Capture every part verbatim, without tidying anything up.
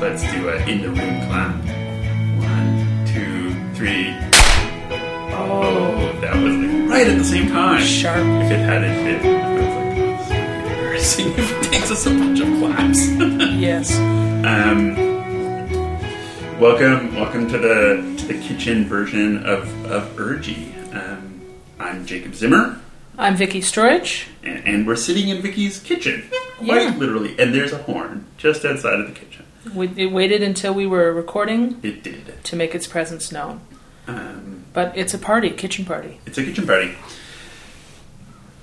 let's do an in the room clap. One, two, three. Oh, that was like right at the same time. Sharp. If it hadn't been, I was like, oh, it's embarrassing if it takes us a bunch of claps. Yes. Um. Welcome, welcome to the to the kitchen version of of Ergy. Um, I'm Jacob Zimmer. I'm Vicky Stroich. And, and we're sitting in Vicky's kitchen, quite yeah. literally. And there's a horn just outside of the kitchen. We, it waited until we were recording. It did. To make its presence known. Um, but it's a party, kitchen party. It's a kitchen party.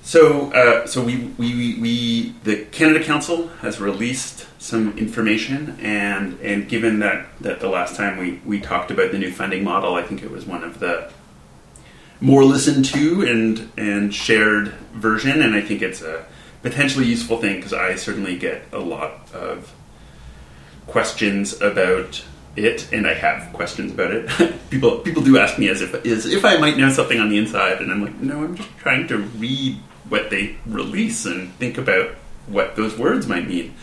So uh, so we, we we the Canada Council has released some information, and and given that, that the last time we, we talked about the new funding model, I think it was one of the more listened to and and shared version, and I think it's a potentially useful thing because I certainly get a lot of questions about it, and I have questions about it. people people do ask me as if as if I might know something on the inside, and I'm like, no, I'm just trying to read what they release and think about what those words might mean.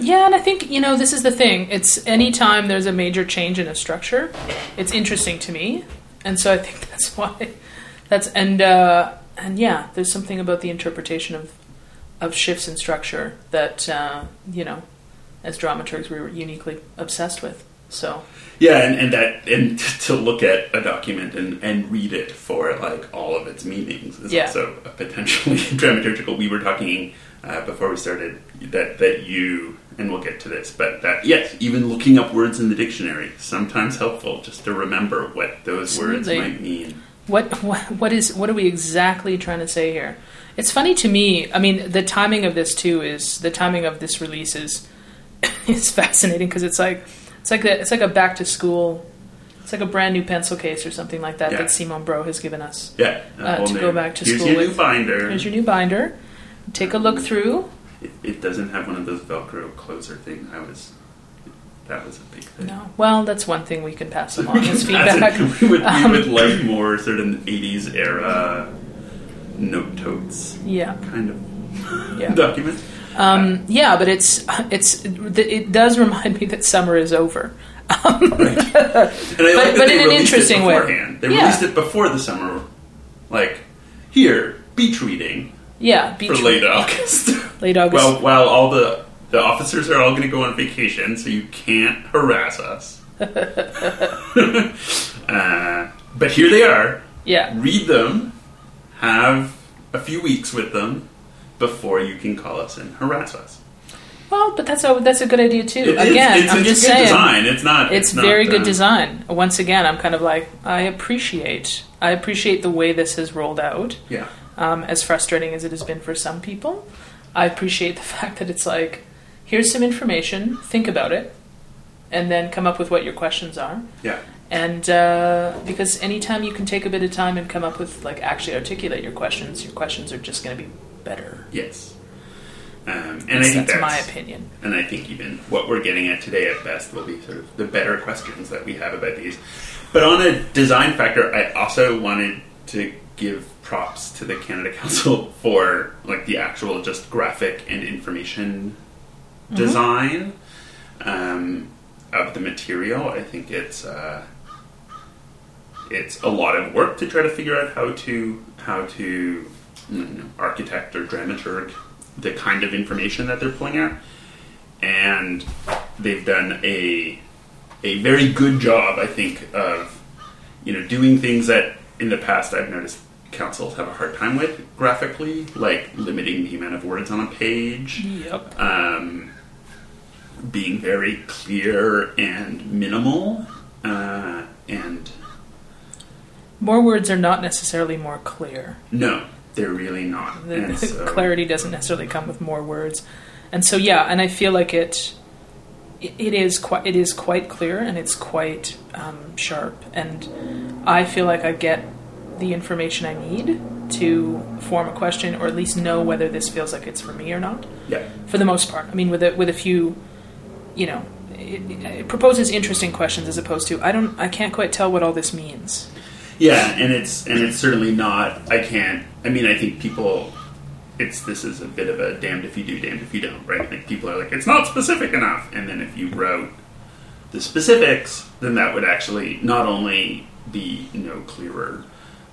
Yeah, and I think, you know, this is the thing. It's any time there's a major change in a structure, it's interesting to me. And so I think that's why that's and uh, and yeah, there's something about the interpretation of of shifts in structure that uh, you know, as dramaturgs, we were uniquely obsessed with. So yeah, and, and that and to look at a document and, and read it for like all of its meanings is yeah. also a potentially dramaturgical. We were talking uh, before we started that that you. And we'll get to this, but that, yes, even looking up words in the dictionary, sometimes helpful just to remember what those Absolutely. Words might mean. What, what what is what are we exactly trying to say here? It's funny to me. I mean, the timing of this too is the timing of this release is is fascinating because it's like it's like a, it's like a back to school. It's like a brand new pencil case or something like that yeah. that Simon Brault has given us. Yeah, uh, to name. Go back to Here's school. Here's your with. New binder. Here's your new binder. Take a look through. It, it doesn't have one of those Velcro closer thing. I was, that was a big thing. No, well, that's one thing we can pass along as feedback. It, we, would, um, we would like more sort of eighties era note totes, yeah, kind of yeah. document. Um, yeah, but it's it's it does remind me that summer is over. Um, right. And I like but, but in an interesting way, they yeah. released it before the summer. Like here, beach reading. Yeah, beach for late week. August. Late August. Well, while all the, the officers are all going to go on vacation, so you can't harass us. uh, but here they are. Yeah. Read them. Have a few weeks with them before you can call us and harass us. Well, but that's a that's a good idea too. It, again, it's, it's, I'm it's just good saying. Design. It's not. It's, it's not, very good uh, design. Once again, I'm kind of like I appreciate I appreciate the way this has rolled out. Yeah. Um, as frustrating as it has been for some people, I appreciate the fact that it's like, here's some information, think about it, and then come up with what your questions are. Yeah. And uh, because anytime you can take a bit of time and come up with, like, actually articulate your questions, your questions are just going to be better. Yes. Um, and I think that's, that's my opinion. And I think even what we're getting at today at best will be sort of the better questions that we have about these. But on a design factor, I also wanted to give props to the Canada Council for like the actual just graphic and information mm-hmm. design um, of the material. I think it's uh, it's a lot of work to try to figure out how to how to you know, architect or dramaturg the kind of information that they're pulling out, and they've done a a very good job, I think, of you know doing things that in the past I've noticed. Councils have a hard time with graphically, like limiting the amount of words on a page. Yep. Um, being very clear and minimal, uh, and more words are not necessarily more clear. No, they're really not. The, the so... clarity doesn't necessarily come with more words, and so yeah. And I feel like it, it, it is quite, it is quite clear, and it's quite um, sharp. And I feel like I get. The information I need to form a question, or at least know whether this feels like it's for me or not. Yeah. For the most part, I mean, with a, with a few, you know, it, it proposes interesting questions as opposed to I don't, I can't quite tell what all this means. Yeah, and it's and it's certainly not. I can't. I mean, I think people. It's this is a bit of a damned if you do, damned if you don't, right? Like people are like, it's not specific enough, and then if you wrote the specifics, then that would actually not only be no clearer,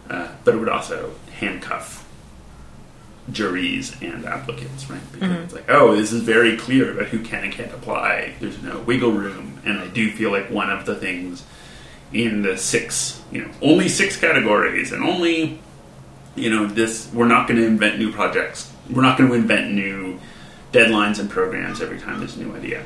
uh, but it would also handcuff juries and applicants, right? Because mm-hmm. it's like, oh, this is very clear about who can and can't apply. There's no wiggle room. And I do feel like one of the things in the six, you know, only six categories and only, you know, this, we're not going to invent new projects. We're not going to invent new deadlines and programs every time there's a new idea.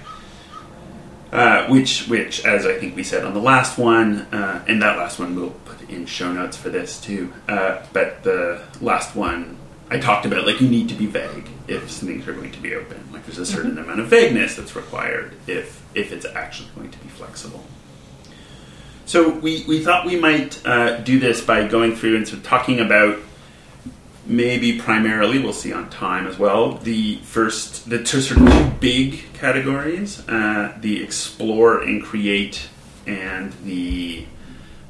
Uh, which, which, as I think we said on the last one, uh, and that last one we'll put in show notes for this too, uh, but the last one I talked about, like, you need to be vague if things are going to be open. Like, there's a certain mm-hmm. amount of vagueness that's required if if it's actually going to be flexible. So we, we thought we might uh, do this by going through and sort of talking about, maybe primarily, we'll see on time as well, the first, the two sort of two big categories, uh, the explore and create, and the,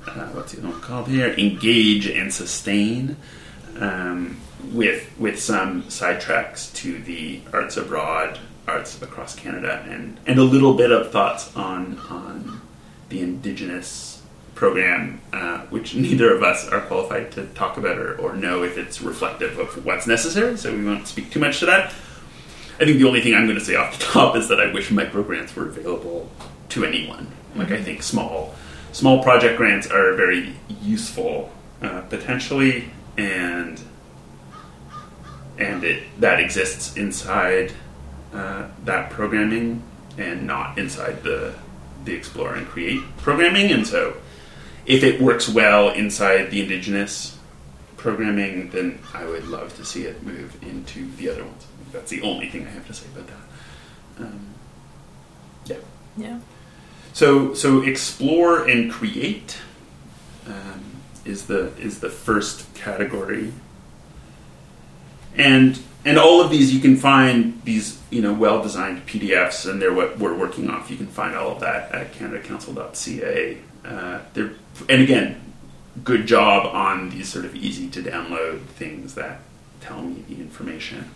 uh, what's the other one called here? Engage and sustain, um, with with some sidetracks to the arts abroad, arts across Canada, and, and a little bit of thoughts on, on the Indigenous program, uh, which neither of us are qualified to talk about or, or know if it's reflective of what's necessary, so we won't speak too much to that. I think the only thing I'm going to say off the top is that I wish microgrants were available to anyone. Like, mm-hmm. I think small small project grants are very useful, uh, potentially, and and it that exists inside uh, that programming and not inside the the Explore and Create programming, and so if it works well inside the Indigenous programming, then I would love to see it move into the other ones. That's the only thing I have to say about that. Um, yeah. Yeah. So, so explore and create um, is the is the first category, and and all of these you can find these you know well designed P D Fs, and they're what we're working off. You can find all of that at Canada Council dot C A. Uh, they're, and again, good job on these sort of easy to download things that tell me the information.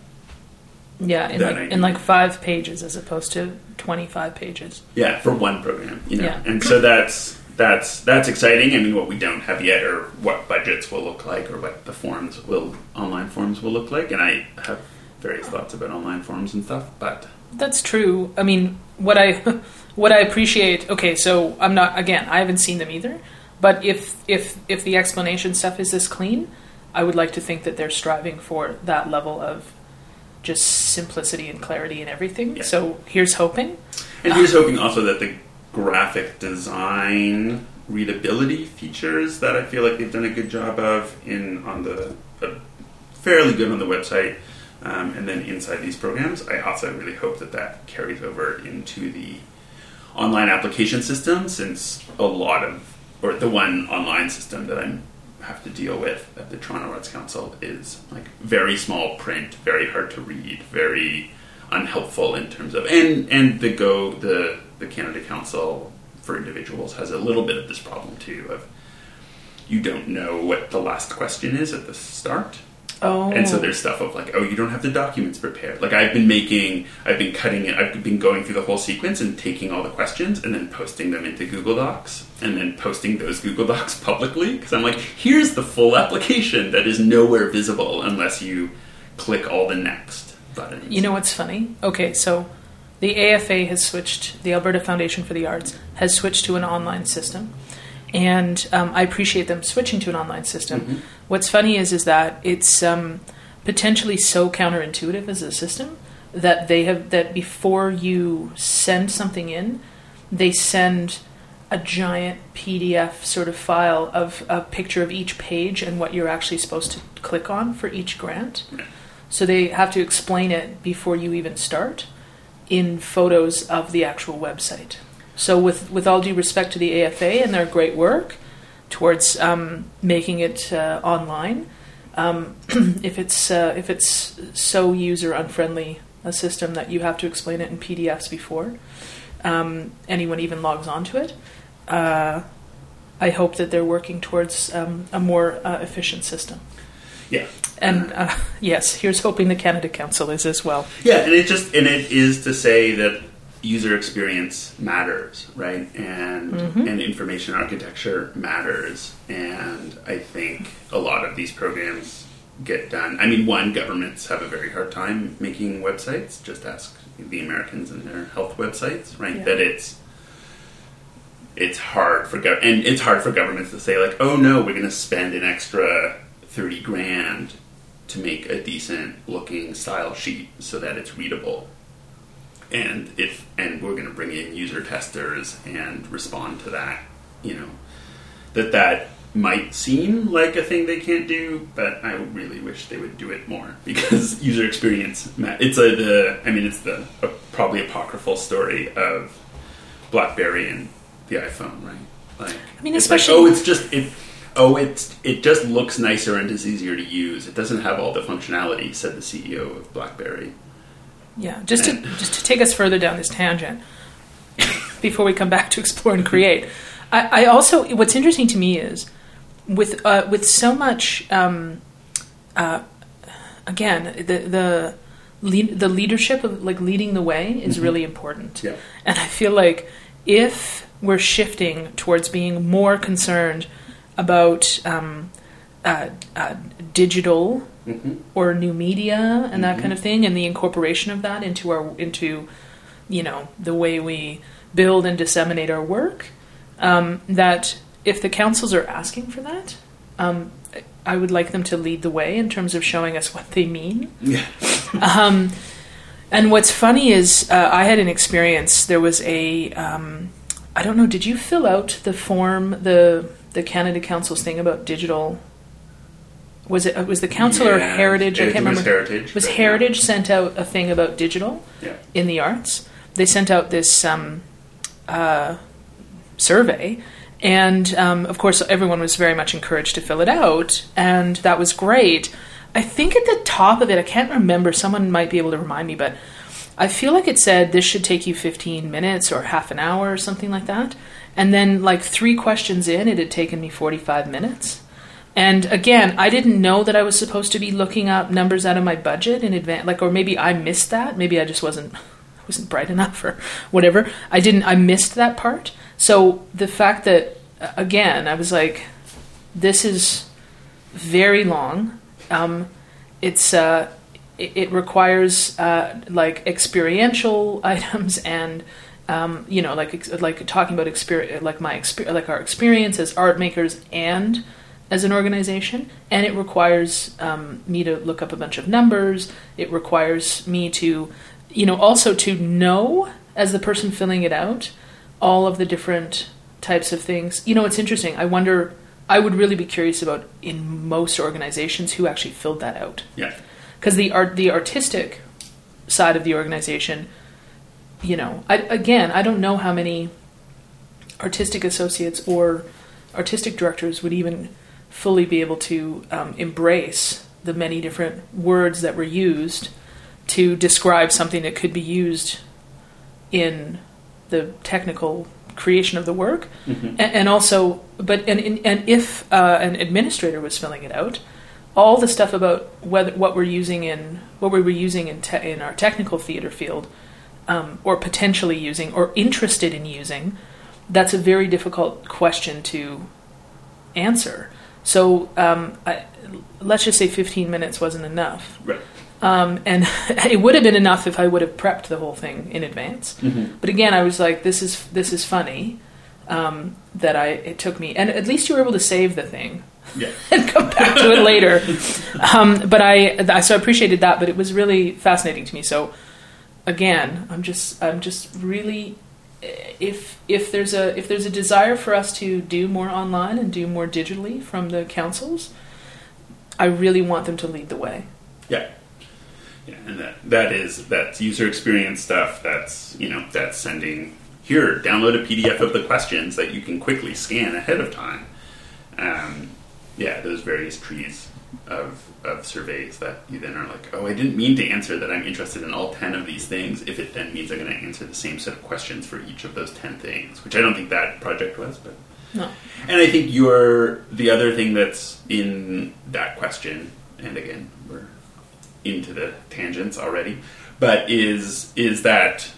Yeah, in, like, in like five pages as opposed to twenty-five pages. Yeah, for one program. You know? Yeah. And so that's that's that's exciting. I mean, what we don't have yet are what budgets will look like or what the forms will, online forms will look like. And I have various thoughts about online forms and stuff, but... That's true. I mean, what I what I appreciate. Okay, so I'm not again. I haven't seen them either. But if if if the explanation stuff is this clean, I would like to think that they're striving for that level of just simplicity and clarity in everything. Yeah. So here's hoping. And here's hoping also that the graphic design readability features that I feel like they've done a good job of in on the uh, fairly good on the website. Um, and then inside these programs, I also really hope that that carries over into the online application system, since a lot of, or the one online system that I have to deal with at the Toronto Arts Council is like very small print, very hard to read, very unhelpful in terms of, and, and the Go, the, the Canada Council for Individuals has a little bit of this problem too, of you don't know what the last question is at the start. Oh. And so there's stuff of like, oh, you don't have the documents prepared. Like I've been making, I've been cutting it, I've been going through the whole sequence and taking all the questions and then posting them into Google Docs and then posting those Google Docs publicly. Because I'm like, here's the full application that is nowhere visible unless you click all the next buttons. You know what's funny? Okay, so the A F A has switched, the Alberta Foundation for the Arts has switched to an online system. And um, I appreciate them switching to an online system. Mm-hmm. What's funny is is that it's um, potentially so counterintuitive as a system that they have that before you send something in, they send a giant P D F sort of file of a picture of each page and what you're actually supposed to click on for each grant. Mm-hmm. So they have to explain it before you even start in photos of the actual website. So with, with all due respect to the A F A and their great work towards um, making it uh, online, um, if it's uh, if it's so user-unfriendly a system that you have to explain it in P D Fs before um, anyone even logs on to it, uh, I hope that they're working towards um, a more uh, efficient system. Yeah. And uh, yes, here's hoping the Canada Council is as well. Yeah, and it just and it is to say that user experience matters, right? And mm-hmm. and information architecture matters. And I think a lot of these programs get done. I mean, one, governments have a very hard time making websites. Just ask the Americans and their health websites, right? Yeah. That it's it's hard for gov- and it's hard for governments to say like, oh no, we're going to spend an extra thirty grand to make a decent looking style sheet so that it's readable. And if and we're going to bring in user testers and respond to that, you know, that that might seem like a thing they can't do, but I really wish they would do it more, because user experience, it's a, the, I mean, it's the a, probably apocryphal story of BlackBerry and the iPhone, right? Like, I mean, it's especially like, oh, it's just it. Oh, it's it just looks nicer and is easier to use. It doesn't have all the functionality, said the C E O of BlackBerry. Yeah, just to just to take us further down this tangent before we come back to explore and create. I, I also, what's interesting to me is with uh, with so much um, uh, again the the lead, the leadership of like leading the way is mm-hmm. really important. Yeah. And I feel like if we're shifting towards being more concerned about um, uh, uh, digital. Mm-hmm. or new media and mm-hmm. that kind of thing, and the incorporation of that into our into, you know, the way we build and disseminate our work. Um, that if the councils are asking for that, um, I would like them to lead the way in terms of showing us what they mean. Yeah. um, and what's funny is uh, I had an experience. There was a um, I don't know. Did you fill out the form the the Canada Council's thing about digital? Was it was the council yeah. or Heritage? It, I can't remember. Was Heritage, was Heritage yeah. sent out a thing about digital yeah. in the arts? They sent out this um, uh, survey, and um, of course, everyone was very much encouraged to fill it out, and that was great. I think at the top of it, I can't remember. Someone might be able to remind me, but I feel like it said this should take you fifteen minutes or half an hour or something like that. And then, like three questions in, it had taken me forty-five minutes. And again, I didn't know that I was supposed to be looking up numbers out of my budget in advance, like, or maybe I missed that. Maybe I just wasn't, wasn't bright enough or whatever. I didn't, I missed that part. So the fact that, again, I was like, this is very long. Um, it's, uh, it, it requires, uh, like experiential items and, um, you know, like, like talking about experience, like my experience, like our experience as art makers and as an organization, and it requires um, me to look up a bunch of numbers. It requires me to, you know, also to know, as the person filling it out, all of the different types of things. You know, it's interesting. I wonder, I would really be curious about, in most organizations, who actually filled that out. Yeah. Because the art, the artistic side of the organization, you know, I, again, I don't know how many artistic associates or artistic directors would even fully be able to um, embrace the many different words that were used to describe something that could be used in the technical creation of the work. Mm-hmm. And, and also, but and and if uh, an administrator was filling it out, all the stuff about whether what we're using in what we were using in te- in our technical theater field, um, or potentially using or interested in using, that's a very difficult question to answer. So um, I, let's just say fifteen minutes wasn't enough. Right. Um, and it would have been enough if I would have prepped the whole thing in advance. Mm-hmm. But again, I was like, this is this is funny um, that I it took me. And at least you were able to save the thing yeah. and come back to it later. Um, but I so I appreciated that. But it was really fascinating to me. So again, I'm just I'm just really. If if there's a if there's a desire for us to do more online and do more digitally from the councils, I really want them to lead the way. Yeah, yeah, and that that is that's user experience stuff. That's you know that's sending here download a P D F of the questions that you can quickly scan ahead of time. Um, yeah, those various trees of of surveys that you then are like, oh, I didn't mean to answer that I'm interested in all ten of these things, if it then means I'm going to answer the same set of questions for each of those ten things, which I don't think that project was, but... No. And I think you're... The other thing that's in that question, and again, we're into the tangents already, but is is that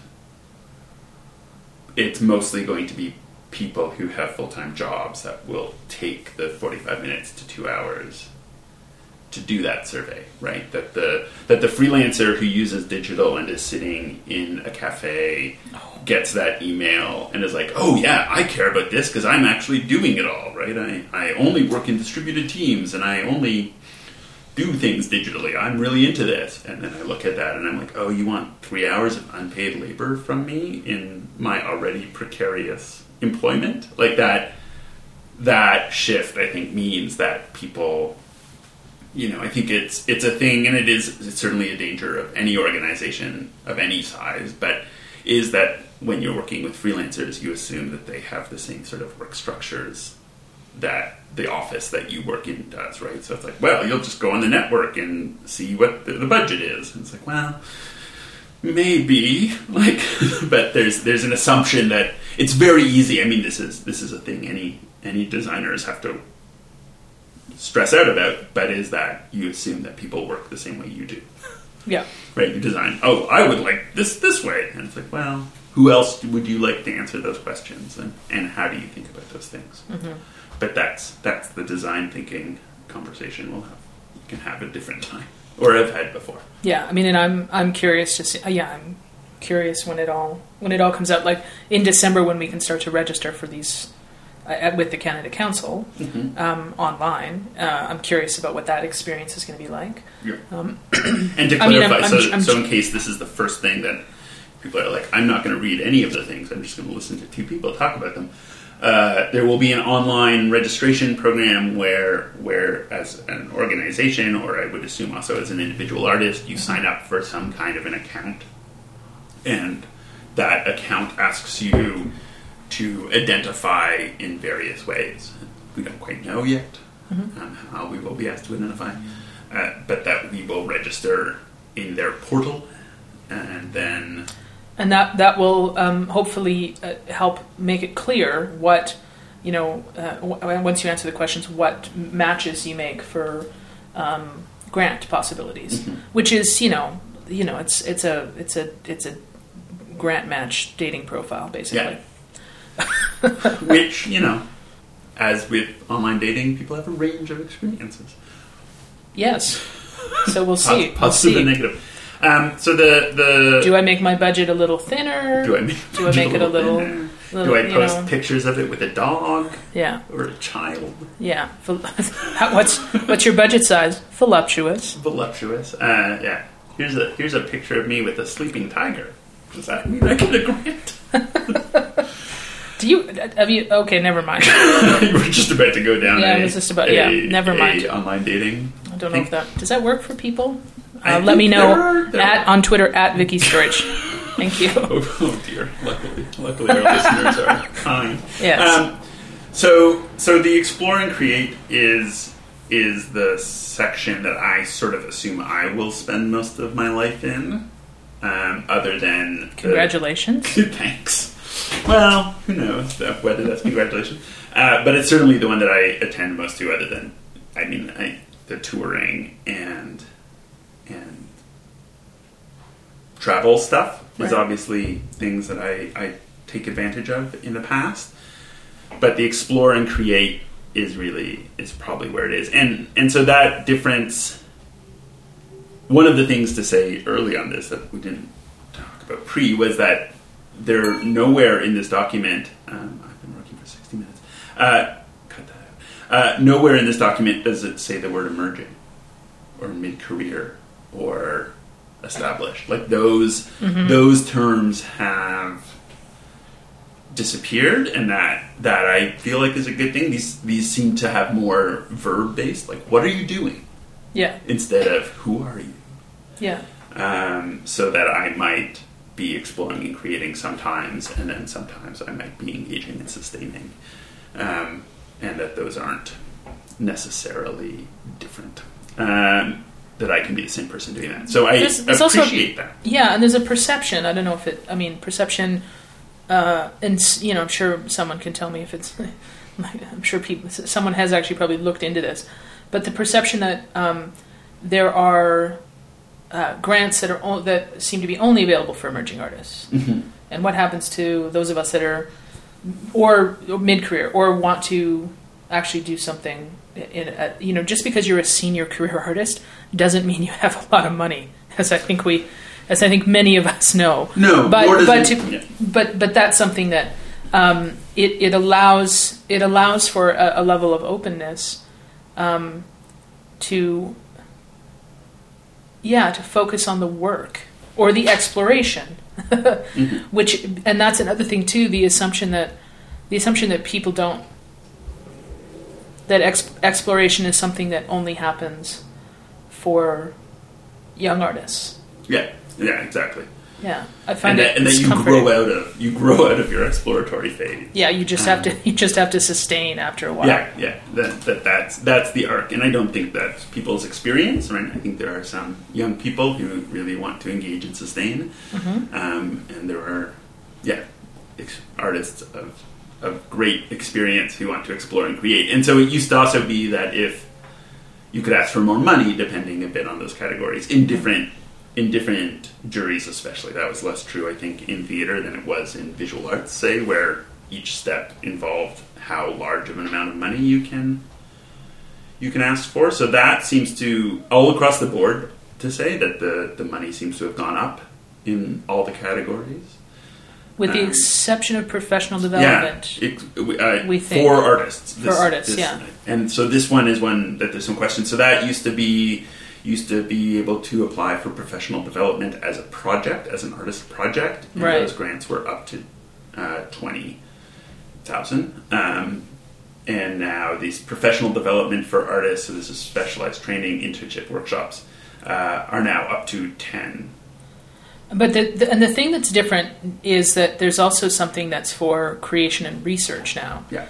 it's mostly going to be people who have full-time jobs that will take the forty-five minutes to two hours to do that survey, right? That the that the freelancer who uses digital and is sitting in a cafe gets that email and is like, oh yeah, I care about this because I'm actually doing it all, right? I, I only work in distributed teams and I only do things digitally. I'm really into this. And then I look at that and I'm like, oh, you want three hours of unpaid labor from me in my already precarious employment? Like that, that shift, I think, means that people... You know, I think it's it's a thing, and it is it's certainly a danger of any organization of any size, but is that when you're working with freelancers, you assume that they have the same sort of work structures that the office that you work in does, right? So it's like, well, you'll just go on the network and see what the, the budget is. And it's like, well, maybe, like, but there's there's an assumption that it's very easy. I mean, this is this is a thing any any designers have to stress out about, but is that you assume that people work the same way you do. Yeah. Right? You design, oh, I would like this this way. And it's like, well, who else would you like to answer those questions? And, and how do you think about those things? Mm-hmm. But that's that's the design thinking conversation we'll have. You can have a different time. Or I've had before. Yeah, I mean, and I'm I'm curious to see, uh, yeah, I'm curious when it all when it all comes out. Like, in December when we can start to register for these with the Canada Council, mm-hmm. um, online. Uh, I'm curious about what that experience is going to be like. Yeah. Um, and to clarify, I mean, I'm, I'm, so, I'm, so in case this is the first thing that people are like, I'm not going to read any of the things, I'm just going to listen to two people talk about them. Uh, there will be an online registration program where, where as an organization, or I would assume also as an individual artist, you mm-hmm. sign up for some kind of an account. And that account asks you to identify in various ways. We don't quite know yet mm-hmm. um, how we will be asked to identify, uh, but that we will register in their portal, and then... And that, that will um, hopefully uh, help make it clear what, you know, uh, w- once you answer the questions, what matches you make for um, grant possibilities, mm-hmm. which is, you know, you know, it's it's a it's a it's a grant match dating profile, basically. Yeah. Which, you know, as with online dating, people have a range of experiences. Yes. So we'll see. Positive, positive we'll see. And negative. Um, so the, the... Do I make my budget a little thinner? Do I make, do I make it a little... little, little do I post know? pictures of it with a dog? Yeah. Or a child? Yeah. What's what's your budget size? Voluptuous. Voluptuous. Uh, yeah. Here's a, here's a picture of me with a sleeping tiger. Does that mean I get a grant? Do you have you? Okay, never mind. You were just about to go down. Yeah, a, I was just about. A, yeah, never mind. A online dating. I don't know if that does that work for people. Uh, let me know there are, there at on Twitter at Vicky Storage. Thank you. Oh, oh dear. Luckily, luckily our listeners are kind. Yes. Um, so, so the explore and create is is the section that I sort of assume I will spend most of my life in. Um, other than congratulations. The, thanks. Well, who knows whether that's congratulations. Uh, but it's certainly the one that I attend most to, other than, I mean, I, the touring and and travel stuff is right. Obviously things that I, I take advantage of in the past. But the explore and create is really, is probably where it is. And and so that difference, one of the things to say early on this that we didn't talk about pre was that there, nowhere in this document, um, I've been working for sixty minutes, uh, cut that out, uh, nowhere in this document does it say the word emerging, or mid-career, or established. Like those, mm-hmm. those terms have disappeared, and that, that I feel like is a good thing. These, these seem to have more verb-based, like, what are you doing? Yeah. Instead of, who are you? Yeah. Um, so that I might be exploring and creating sometimes, and then sometimes I might be engaging and sustaining, um, and that those aren't necessarily different. Um, that I can be the same person doing that. So I there's, there's appreciate also, that. Yeah, and there's a perception. I don't know if it. I mean, perception. Uh, and you know, I'm sure someone can tell me if it's. I'm sure people. Someone has actually probably looked into this, but the perception that um, there are. Uh, grants that are o- that seem to be only available for emerging artists, mm-hmm. And what happens to those of us that are or mid-career or want to actually do something in a, you know, just because you're a senior career artist doesn't mean you have a lot of money, as I think we as I think many of us know. No, but but to, but but that's something that um, it it allows it allows for a, a level of openness um, to yeah to focus on the work or the exploration. mm-hmm. Which and that's another thing too, the assumption that the assumption that people don't that ex- exploration is something that only happens for young artists. Yeah, yeah, exactly. Yeah, I find and that, it and then you grow out of you grow out of your exploratory phase. Yeah, you just um, have to you just have to sustain after a while. Yeah, yeah, that, that that's that's the arc, and I don't think that's people's experience. Right, I think there are some young people who really want to engage and sustain, mm-hmm. um, and there are yeah ex- artists of of great experience who want to explore and create. And so it used to also be that if you could ask for more money, depending a bit on those categories, in different. In different juries especially. That was less true, I think, in theatre than it was in visual arts, say, where each step involved how large of an amount of money you can you can ask for. So that seems to, all across the board, to say that the, the money seems to have gone up in all the categories. With um, the exception of professional development, yeah, it, uh, we think. For artists. This, for artists, this, yeah. And so this one is one that there's some questions. So that used to be... used to be able to apply for professional development as a project, as an artist project, and right. those grants were up to uh, twenty thousand dollars. Um, and now these professional development for artists, so this is specialized training, internship workshops, uh, are now up to ten. But the, the and the thing that's different is that there's also something that's for creation and research now. Yeah.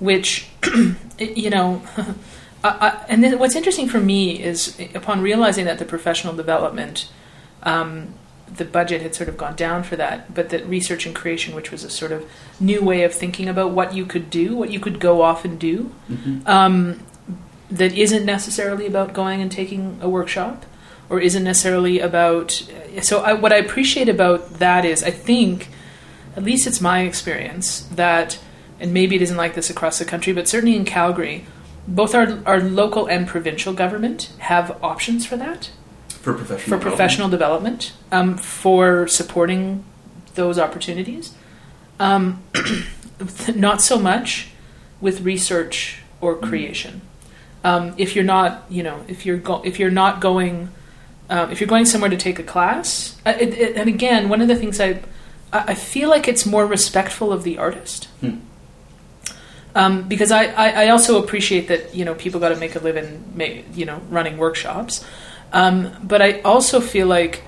Which, you know... Uh, I, and then what's interesting for me is upon realizing that the professional development, um, the budget had sort of gone down for that, but that research and creation, which was a sort of new way of thinking about what you could do, what you could go off and do, mm-hmm. um, that isn't necessarily about going and taking a workshop or isn't necessarily about... So I, what I appreciate about that is I think, at least it's my experience, that, and maybe it isn't like this across the country, but certainly in Calgary... Both our our local and provincial government have options for that. For professional for professional development, development um, for supporting those opportunities. Um, not so much with research or creation. Um, if you're not, you know, if you're go- if you're not going, um, if you're going somewhere to take a class, uh, it, it, and again, one of the things I I feel like it's more respectful of the artist. Hmm. Um, because I, I, I also appreciate that, you know, people got to make a living, make, you know, running workshops. Um, but I also feel like,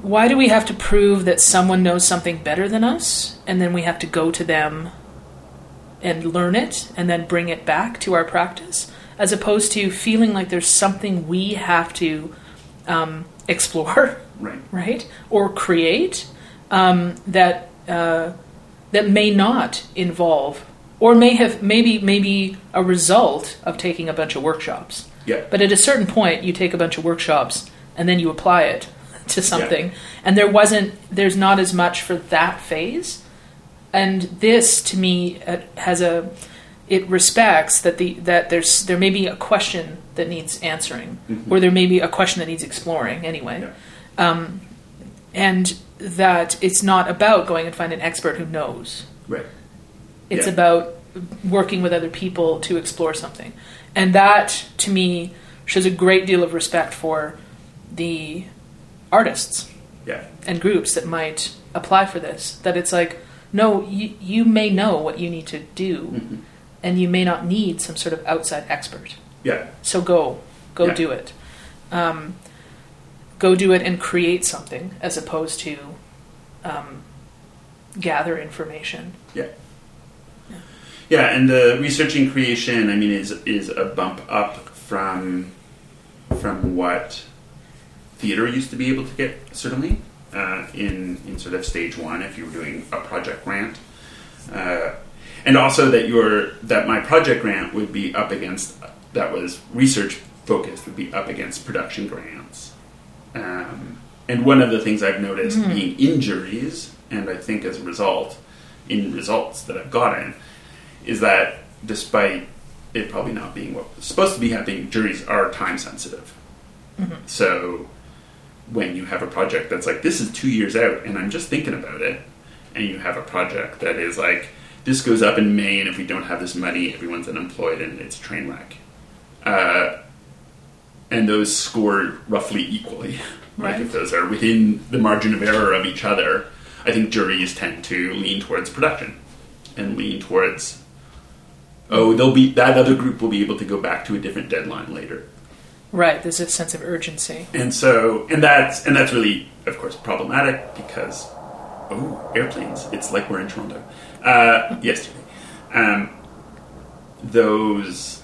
why do we have to prove that someone knows something better than us, and then we have to go to them and learn it, and then bring it back to our practice, as opposed to feeling like there's something we have to um, explore, right, right, or create um, that. Uh, that may not involve, or may have maybe maybe a result of taking a bunch of workshops. Yeah. But at a certain point, you take a bunch of workshops and then you apply it to something. Yeah. And there wasn't, there's not as much for that phase. And this, to me, has a, it respects that the that there's there may be a question that needs answering, mm-hmm. or there may be a question that needs exploring anyway. Yeah. Um, and. That it's not about going and find an expert who knows. Right. It's yeah. about working with other people to explore something. And that, to me, shows a great deal of respect for the artists yeah. and groups that might apply for this. That it's like, no, you, you may know what you need to do, mm-hmm. and you may not need some sort of outside expert. Yeah. So go. Go yeah. do it. Um Go do it and create something, as opposed to um, gather information. Yeah. yeah, yeah, and the research and creation, I mean, is is a bump up from from what theater used to be able to get, certainly uh, in in sort of stage one, if you were doing a project grant, uh, and also that your that my project grant would be up against that was research focused would be up against production grants. Um, And one of the things I've noticed mm. being injuries, and I think as a result, in results that I've gotten, is that despite it probably not being what was supposed to be happening, juries are time sensitive. Mm-hmm. So when you have a project that's like, this is two years out and I'm just thinking about it, and you have a project that is like, this goes up in May, and if we don't have this money, everyone's unemployed, and it's a train wreck. Uh, and those score roughly equally. Right. Like if those are within the margin of error of each other, I think juries tend to lean towards production and lean towards, oh, they'll be that other group will be able to go back to a different deadline later. Right. There's a sense of urgency. And so, and that's and that's really, of course, problematic because, oh, airplanes! It's like we're in Toronto. Uh, yesterday. Um, those,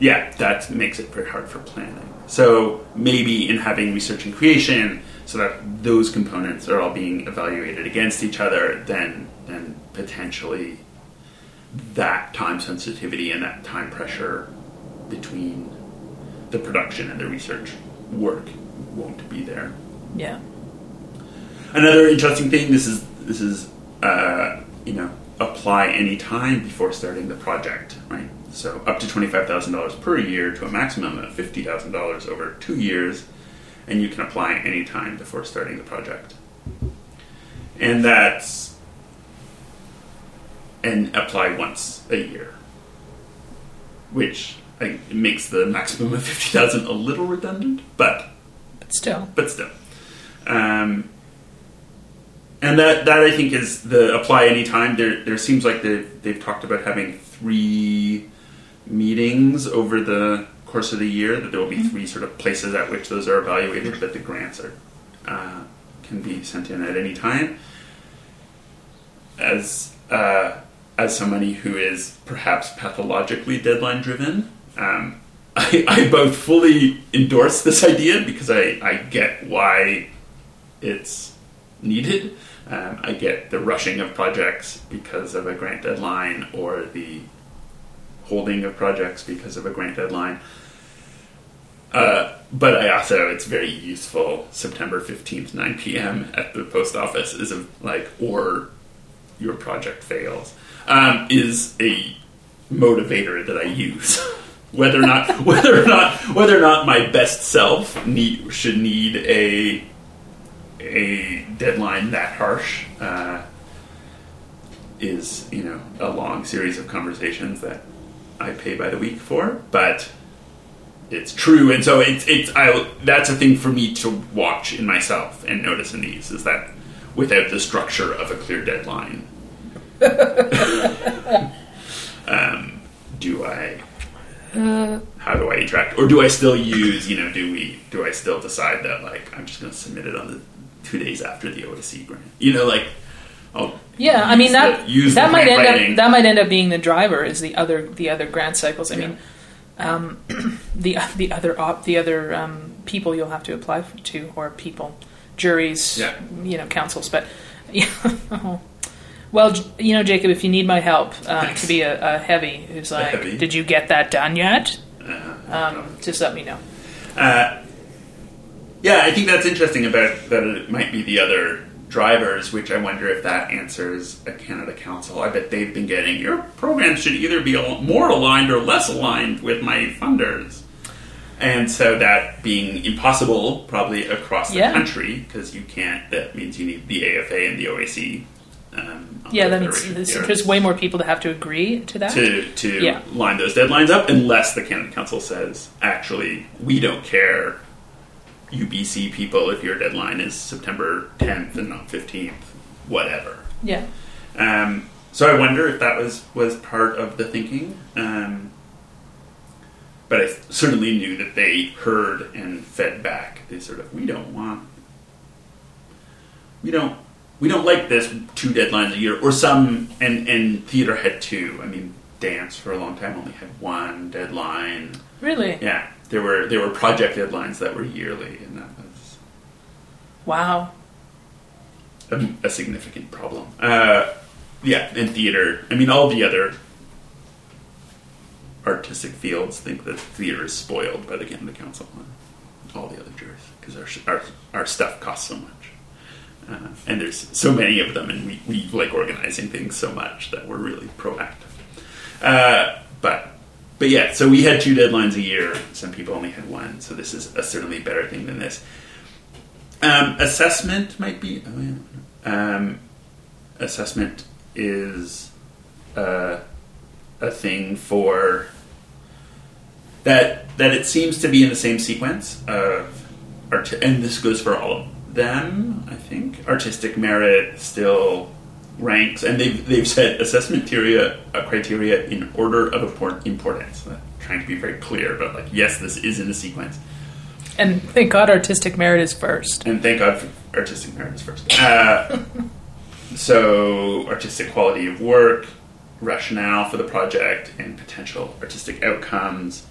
yeah, that makes it very hard for planning. So maybe in having research and creation, so that those components are all being evaluated against each other, then then potentially that time sensitivity and that time pressure between the production and the research work won't be there. Yeah. Another interesting thing, this is, this is, uh, you know, apply any time before starting the project, right? So up to twenty-five thousand dollars per year to a maximum of fifty thousand dollars over two years, and you can apply any time before starting the project. And that's, and apply once a year, which I think makes the maximum of fifty thousand dollars a little redundant, but... But still. But still. Um... And that, that I think is the apply anytime. There there seems like they've, they've talked about having three meetings over the course of the year, that there will be mm-hmm. three sort of places at which those are evaluated, but the grants are uh, can be sent in at any time. As uh, as somebody who is perhaps pathologically deadline driven, um, I, I both fully endorse this idea because I, I get why it's needed. Um, I get the rushing of projects because of a grant deadline, or the holding of projects because of a grant deadline. Uh, but I also, it's very useful. September fifteenth, nine p.m. at the post office is a, like, or your project fails, um, is a motivator that I use. whether or not, whether or not, whether or not my best self need should need a. a deadline that harsh uh, is, you know, a long series of conversations that I pay by the week for, but it's true. And so it's, it's, I, that's a thing for me to watch in myself and notice in these, is that without the structure of a clear deadline, um, do I, Uh, how do I interact? Or do I still use, you know, do we, do I still decide that, like, I'm just going to submit it on the two days after the O S C grant? You know, like, I'll yeah, I mean that the, that might end writing. up that might end up being the driver, is the other the other grant cycles. I yeah. mean, um, the the other op, the other um, people you'll have to apply for, to, or people, juries, yeah. you know, councils. But yeah, well, you know, Jacob, if you need my help um, to be a, a heavy who's like, heavy. Did you get that done yet? Uh, um, just let me know. Uh, Yeah, I think that's interesting about that it might be the other drivers, which I wonder if that answers a Canada Council. I bet they've been getting, your programs should either be more aligned or less aligned with my funders. And so that being impossible probably across the yeah. country, because you can't, that means you need the A F A and the O A C. Um, yeah, that means there's way more people that have to agree to that. To, to yeah. line those deadlines up, unless the Canada Council says, actually, we don't care, U B C people, if your deadline is September tenth and not fifteenth, whatever. Yeah. Um, so I wonder if that was, was part of the thinking. Um, but I certainly knew that they heard and fed back. They sort of, we don't want, we don't, we don't like this two deadlines a year, or some, and, and theater had two. I mean, dance for a long time only had one deadline. Really? Yeah. There were there were project deadlines that were yearly, and that was wow, a, a significant problem. Uh, yeah, and theater. I mean, all the other artistic fields think that theater is spoiled by the Canada Council and all the other juries. years because our, our our stuff costs so much. Uh, and there's so many of them, and we, we like organizing things so much that we're really proactive. Uh, but but yeah, so we had two deadlines a year. Some people only had one, so this is a certainly better thing than this. Um, assessment might be... Oh yeah. Um, assessment is uh, a thing for... That that it seems to be in the same sequence of... Art- and this goes for all of them, I think. Artistic merit still ranks, and they've, they've set assessment criteria, uh, criteria in order of import- importance. I'm trying to be very clear, but like, yes, this is in the sequence. And thank God artistic merit is first. And thank God artistic merit is first. Uh, so artistic quality of work, rationale for the project, and potential artistic outcomes.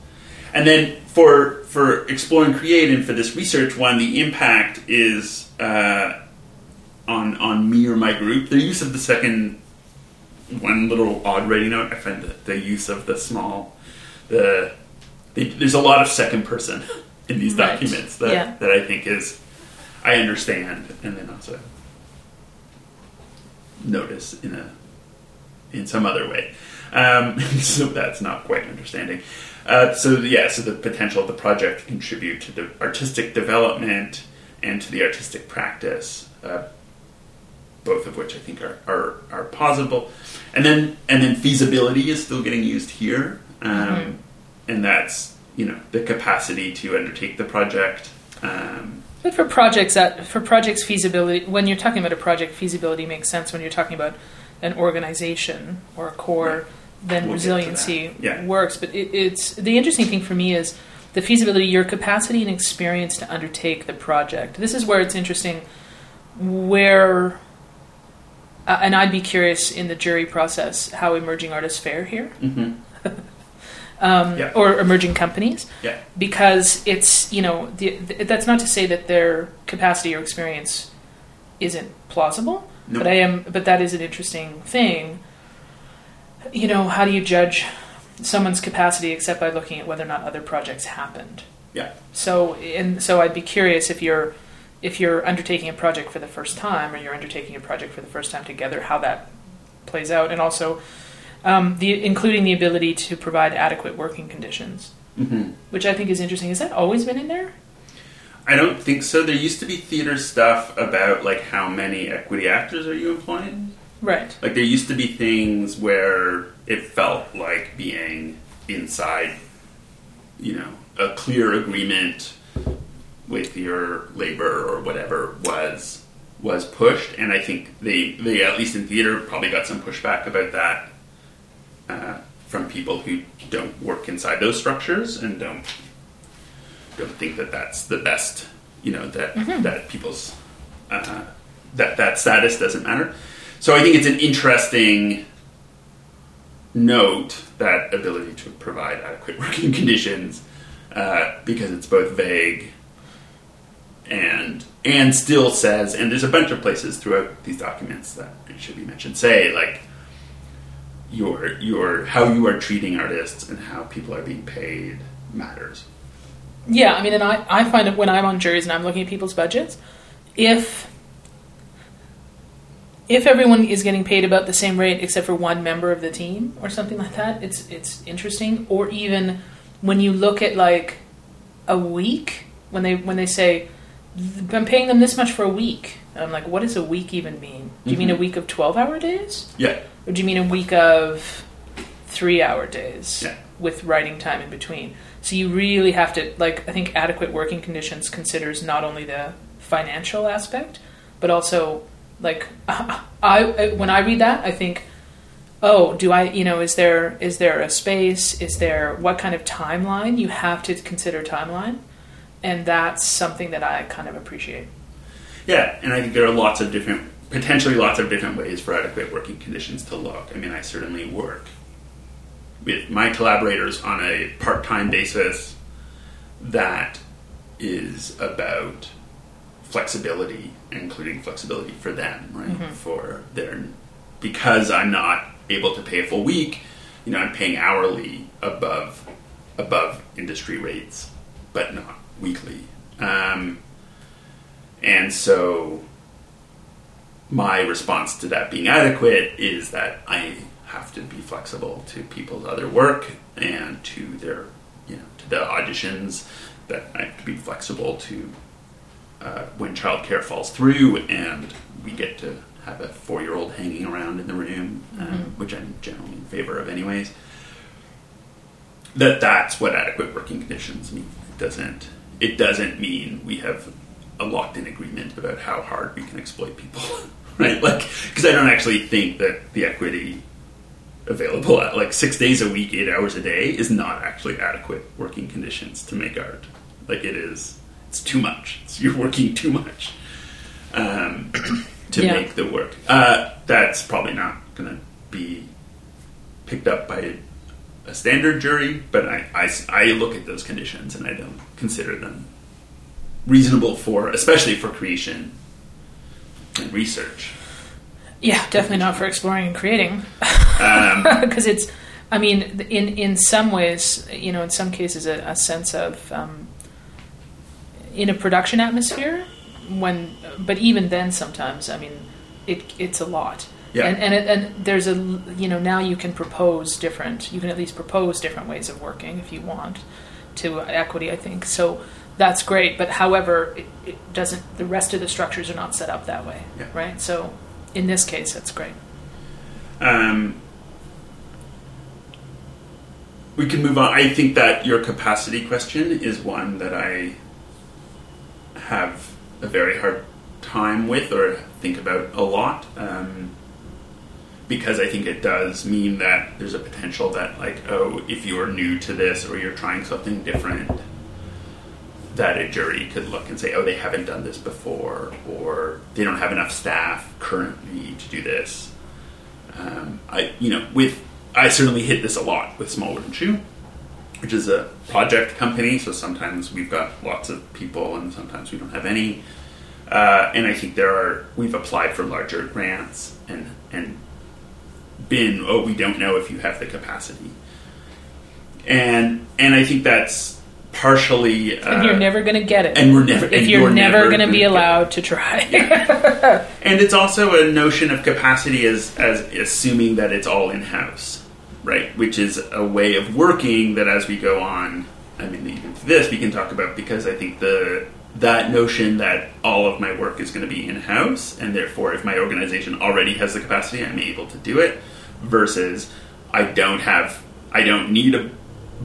And then for for Explore and Create and for this research one, the impact is uh, on on me or my group. The use of the second one little odd rating note, I find that the use of the small, the they, there's a lot of second person in these right. documents that, yeah. that I think is, I understand, and then also notice in a in some other way. Um, so that's not quite understanding. Uh, so yeah, so the potential of the project to contribute to the artistic development and to the artistic practice, uh, both of which I think are, are, are possible. And then and then feasibility is still getting used here, um, mm-hmm. and that's, you know, the capacity to undertake the project. Um, but for projects, that for projects feasibility, when you're talking about a project, feasibility makes sense. When you're talking about an organization or a core. Right. Then we'll resiliency yeah. works. But it, it's the interesting thing for me is the feasibility, your capacity and experience to undertake the project. This is where it's interesting where, uh, and I'd be curious in the jury process how emerging artists fare here. Mm-hmm. um, yeah. Or emerging companies. Yeah. Because it's, you know, the, the, that's not to say that their capacity or experience isn't plausible, no. but I am, but that is an interesting thing. You know, how do you judge someone's capacity except by looking at whether or not other projects happened? Yeah. So, and so I'd be curious if you're if you're undertaking a project for the first time, or you're undertaking a project for the first time together, how that plays out, and also um, the including the ability to provide adequate working conditions, mm-hmm. which I think is interesting. Has that always been in there? I don't think so. There used to be theater stuff about like how many equity actors are you employing? Right. Like, there used to be things where it felt like being inside, you know, a clear agreement with your labor or whatever was was pushed. And I think they, they at least in theater, probably got some pushback about that uh, from people who don't work inside those structures and don't don't think that that's the best, you know, that, mm-hmm. that people's, uh, that that status doesn't matter. So I think it's an interesting note, that ability to provide adequate working conditions, uh, because it's both vague and and still says, and there's a bunch of places throughout these documents that it should be mentioned, say like your your how you are treating artists and how people are being paid matters. Yeah, I mean, and I, I find that when I'm on juries and I'm looking at people's budgets, if... If everyone is getting paid about the same rate except for one member of the team or something like that, it's it's interesting. Or even when you look at like a week, when they when they say, I'm paying them this much for a week. And I'm like, what does a week even mean? Do you mm-hmm. mean a week of twelve-hour days? Yeah. Or do you mean a week of three-hour days yeah. with writing time in between? So you really have to, like, I think adequate working conditions considers not only the financial aspect, but also... Like, I when I read that, I think, oh, do I, you know, is there is there a space? Is there, what kind of timeline? You have to consider timeline. And that's something that I kind of appreciate. Yeah, and I think there are lots of different, potentially lots of different ways for adequate working conditions to look. I mean, I certainly work with my collaborators on a part-time basis that is about flexibility, including flexibility for them, right? Mm-hmm. For their, because I'm not able to pay a full week, you know, I'm paying hourly above above industry rates, but not weekly Um, and so my response to that being adequate is that I have to be flexible to people's other work and to their, you know, to the auditions, that I have to be flexible to uh, when childcare falls through and we get to have a four-year-old hanging around in the room, um, mm-hmm. which I'm generally in favor of anyways, that that's what adequate working conditions mean. It doesn't, it doesn't mean we have a locked-in agreement about how hard we can exploit people, right? Like, because I don't actually think that the equity available at, like, six days a week, eight hours a day is not actually adequate working conditions to make art. Like, it is, it's too much. It's, you're working too much. Um... to yeah. make the work. Uh, that's probably not going to be picked up by a, a standard jury, but I, I, I look at those conditions and I don't consider them reasonable for, especially for creation and research. Yeah, definitely not for exploring and creating. Because um, it's, I mean, in, in some ways, you know, in some cases, a, a sense of, um, in a production atmosphere, when, but even then, sometimes I mean, it it's a lot, yeah. And and, it, and there's a you know now you can propose different, you can at least propose different ways of working if you want to equity. I think so. That's great, but however, it, it doesn't. The rest of the structures are not set up that way, yeah. right? So, in this case, that's great. Um, we can move on. I think that your capacity question is one that I have a very hard time with or think about a lot, um, because I think it does mean that there's a potential that, like, oh, if you're new to this or you're trying something different, that a jury could look and say, oh, they haven't done this before, or they don't have enough staff currently to do this. Um, I, you know, with I certainly hit this a lot with Smallwood and Shoe, which is a project company, so sometimes we've got lots of people and sometimes we don't have any. Uh, and I think there are, we've applied for larger grants and and been, oh, we don't know if you have the capacity. And and I think that's partially... Uh, and you're never going to get it. And we're never... If you're, you're never, never going to be allowed to try. Yeah. And it's also a notion of capacity as, as assuming that it's all in-house. Right, which is a way of working that, as we go on, I mean, even this we can talk about, because I think the that notion that all of my work is going to be in-house, and therefore if my organization already has the capacity, I'm able to do it, versus I don't have, I don't need a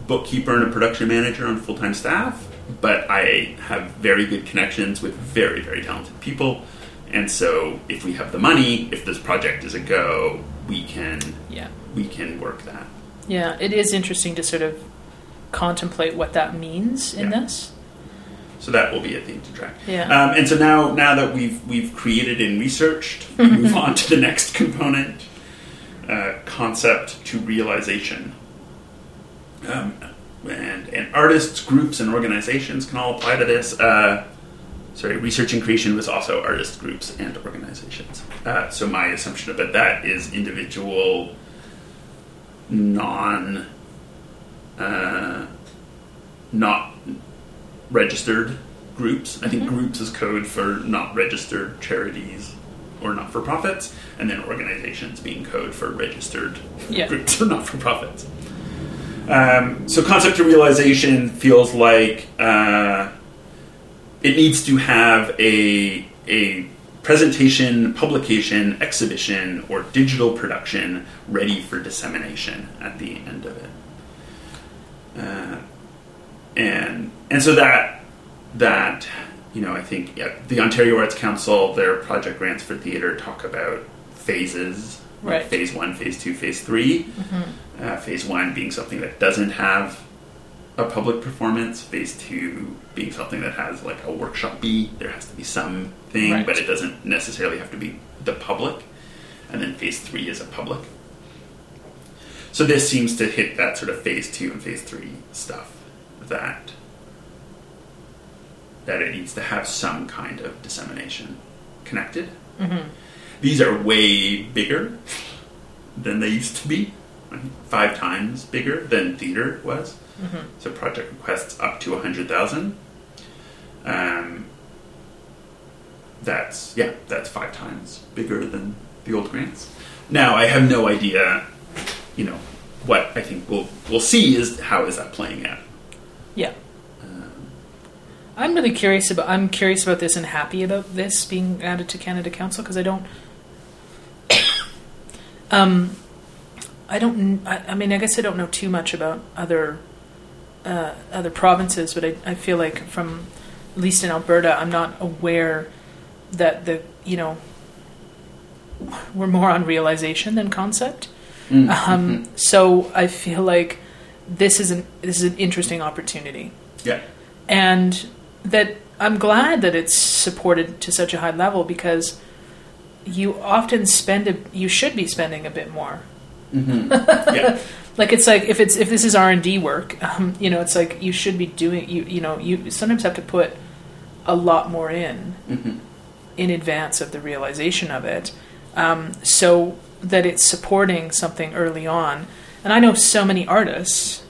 bookkeeper and a production manager on full-time staff, but I have very good connections with very, very talented people, and so if we have the money, if this project is a go, we can... yeah. we can work that. Yeah, it is interesting to sort of contemplate what that means in yeah. this. So that will be a thing to track. Yeah. Um, and so now now that we've we've created and researched, we move on to the next component, uh, concept to realization. Um, and, and artists, groups, and organizations can all apply to this. Uh, sorry, research and creation was also artist groups and organizations. Uh, so my assumption about that is individual... non uh, not registered groups. I think mm-hmm. groups is code for not registered charities or not-for-profits, and then organizations being code for registered yeah. groups or not-for-profits. Um, so concept of realization feels like uh, it needs to have a a presentation, publication, exhibition, or digital production ready for dissemination at the end of it. Uh, and and so that, that you know, I think yeah, the Ontario Arts Council, their project grants for theatre talk about phases, right. like phase one, phase two, phase three. Mm-hmm. Uh, phase one being something that doesn't have a public performance, phase two being something that has like a workshop B, there has to be some thing, right. but it doesn't necessarily have to be the public, and then phase three is a public. So this seems to hit that sort of phase two and phase three stuff, that that it needs to have some kind of dissemination connected. Mm-hmm. These are way bigger than they used to be, right? Five times bigger than theater was. Mm-hmm. So project requests up to one hundred thousand. Uh, Um, that's, yeah, that's five times bigger than the old grants. Now, I have no idea, you know, what I think we'll we'll see is how is that playing out. Yeah. Um, I'm really curious about, I'm curious about this and happy about this being added to Canada Council, because I don't... um, I don't, I, I mean, I guess I don't know too much about other uh, other provinces, but I, I feel like from, at least in Alberta, I'm not aware that the, you know, we're more on realization than concept. Mm-hmm. Um, so I feel like this is an, this is an interesting opportunity. Yeah. And that I'm glad that it's supported to such a high level, because you often spend, a, you should be spending a bit more. Mm-hmm. Yeah. Like it's like if it's if this is R and D work, um, you know, it's like you should be doing you you know you sometimes have to put a lot more in mm-hmm. in advance of the realization of it, um, so that it's supporting something early on. And I know so many artists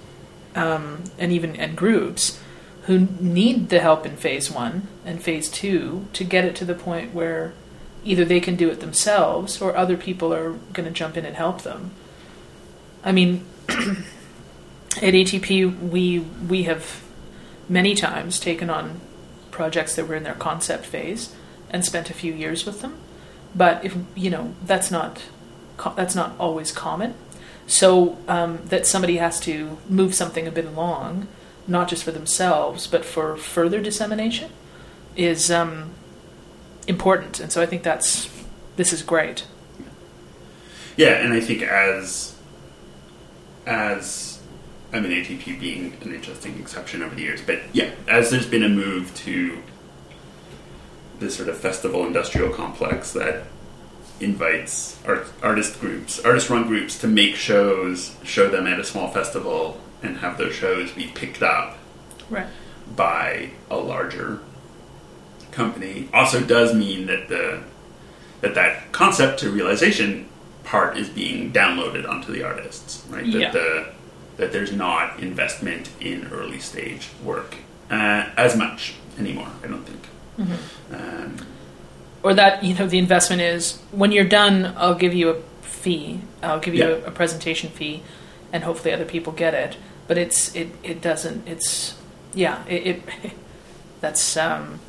um, and even and groups who need the help in phase one and phase two to get it to the point where either they can do it themselves or other people are going to jump in and help them. I mean, at A T P, we we have many times taken on projects that were in their concept phase and spent a few years with them. But if you know, that's not that's not always common. So um, that somebody has to move something a bit along, not just for themselves but for further dissemination, is um, important. And so I think that's this is great. Yeah, and I think as. As, I mean, A T P being an interesting exception over the years, but yeah, as there's been a move to this sort of festival industrial complex that invites art, artist groups, artist-run groups to make shows, show them at a small festival, and have those shows be picked up right. by a larger company, also does mean that the that that concept to realization part is being downloaded onto the artists, right? That yeah. the that there's not investment in early stage work uh, as much anymore, I don't think. Mm-hmm. Um, or that you know the investment is when you're done, I'll give you a fee, I'll give you yeah. a, a presentation fee, and hopefully other people get it. But it's it it doesn't. It's yeah. It, it that's um.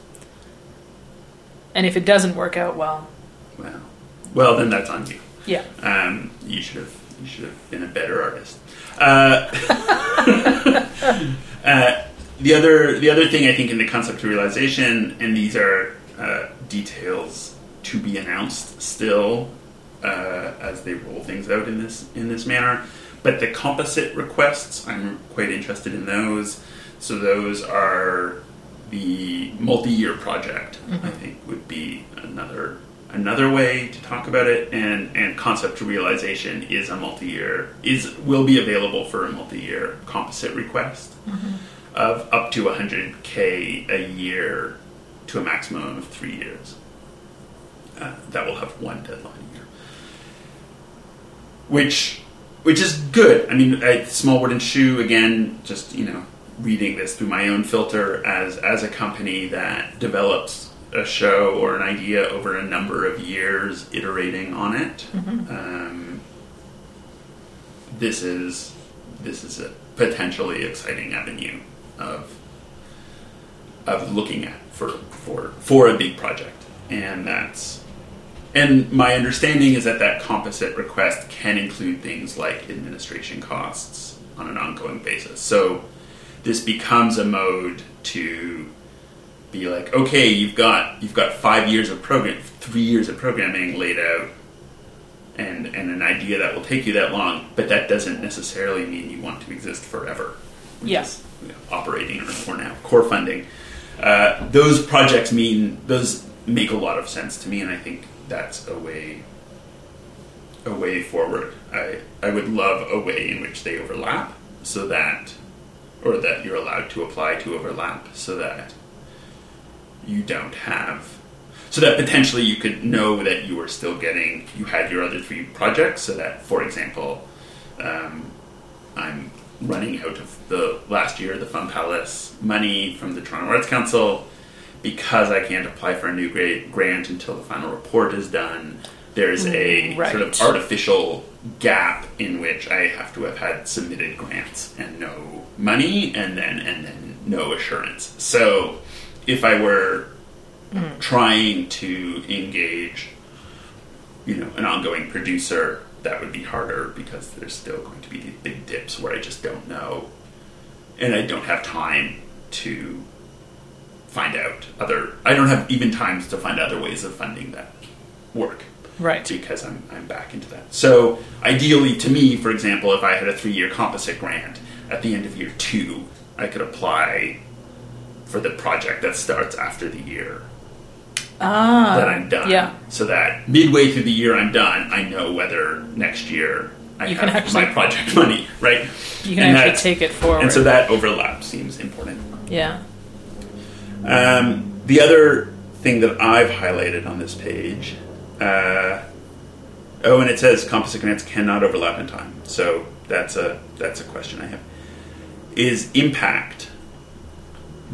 And if it doesn't work out well, well, well then that's on you. Yeah. Um, you should have you should have been a better artist. Uh, uh, the other the other thing I think in the concept of realization, and these are uh, details to be announced still uh, as they roll things out in this in this manner. But the composite requests, I'm quite interested in those. So those are the multi-year project. Mm-hmm. I think would be another. Another way to talk about it, and, and concept to realization is a multi-year, is will be available for a multi-year composite request mm-hmm. of up to one hundred thousand a year to a maximum of three years. Uh, that will have one deadline a year. Which, which is good. I mean, I, Smallwood and Shoe, again, just, you know, reading this through my own filter as, as a company that develops a show or an idea over a number of years, iterating on it. Mm-hmm. Um, this is this is a potentially exciting avenue of of looking at for for for a big project, and that's and my understanding is that that composite request can include things like administration costs on an ongoing basis. So this becomes a mode to be like, okay, you've got you've got five years of program, three years of programming laid out, and and an idea that will take you that long, but that doesn't necessarily mean you want to exist forever. Yes, yeah. You know, operating or now core funding. Uh, those projects mean those make a lot of sense to me, and I think that's a way a way forward. I I would love a way in which they overlap, so that or that you're allowed to apply to overlap, so that. You don't have... So that potentially you could know that you were still getting... You had your other three projects, so that, for example, um, I'm running out of the last year, the Fun Palace money from the Toronto Arts Council, because I can't apply for a new grant until the final report is done, there's a right. sort of artificial gap in which I have to have had submitted grants and no money and then and then no assurance. So if I were mm. trying to engage, you know, an ongoing producer, that would be harder because there's still going to be these big dips where I just don't know and I don't have time to find out other... I don't have even times to find other ways of funding that work. Right. Because I'm I'm back into that. So ideally, to me, for example, if I had a three-year composite grant, at the end of year two, I could apply for the project that starts after the year ah, that I'm done. Yeah. So that midway through the year I'm done, I know whether next year I you have can actually, my project money, right? You can and actually take it forward. And so that overlap seems important. Yeah. Um, the other thing that I've highlighted on this page... Uh, oh, and it says composite grants cannot overlap in time. So that's a that's a question I have. Is impact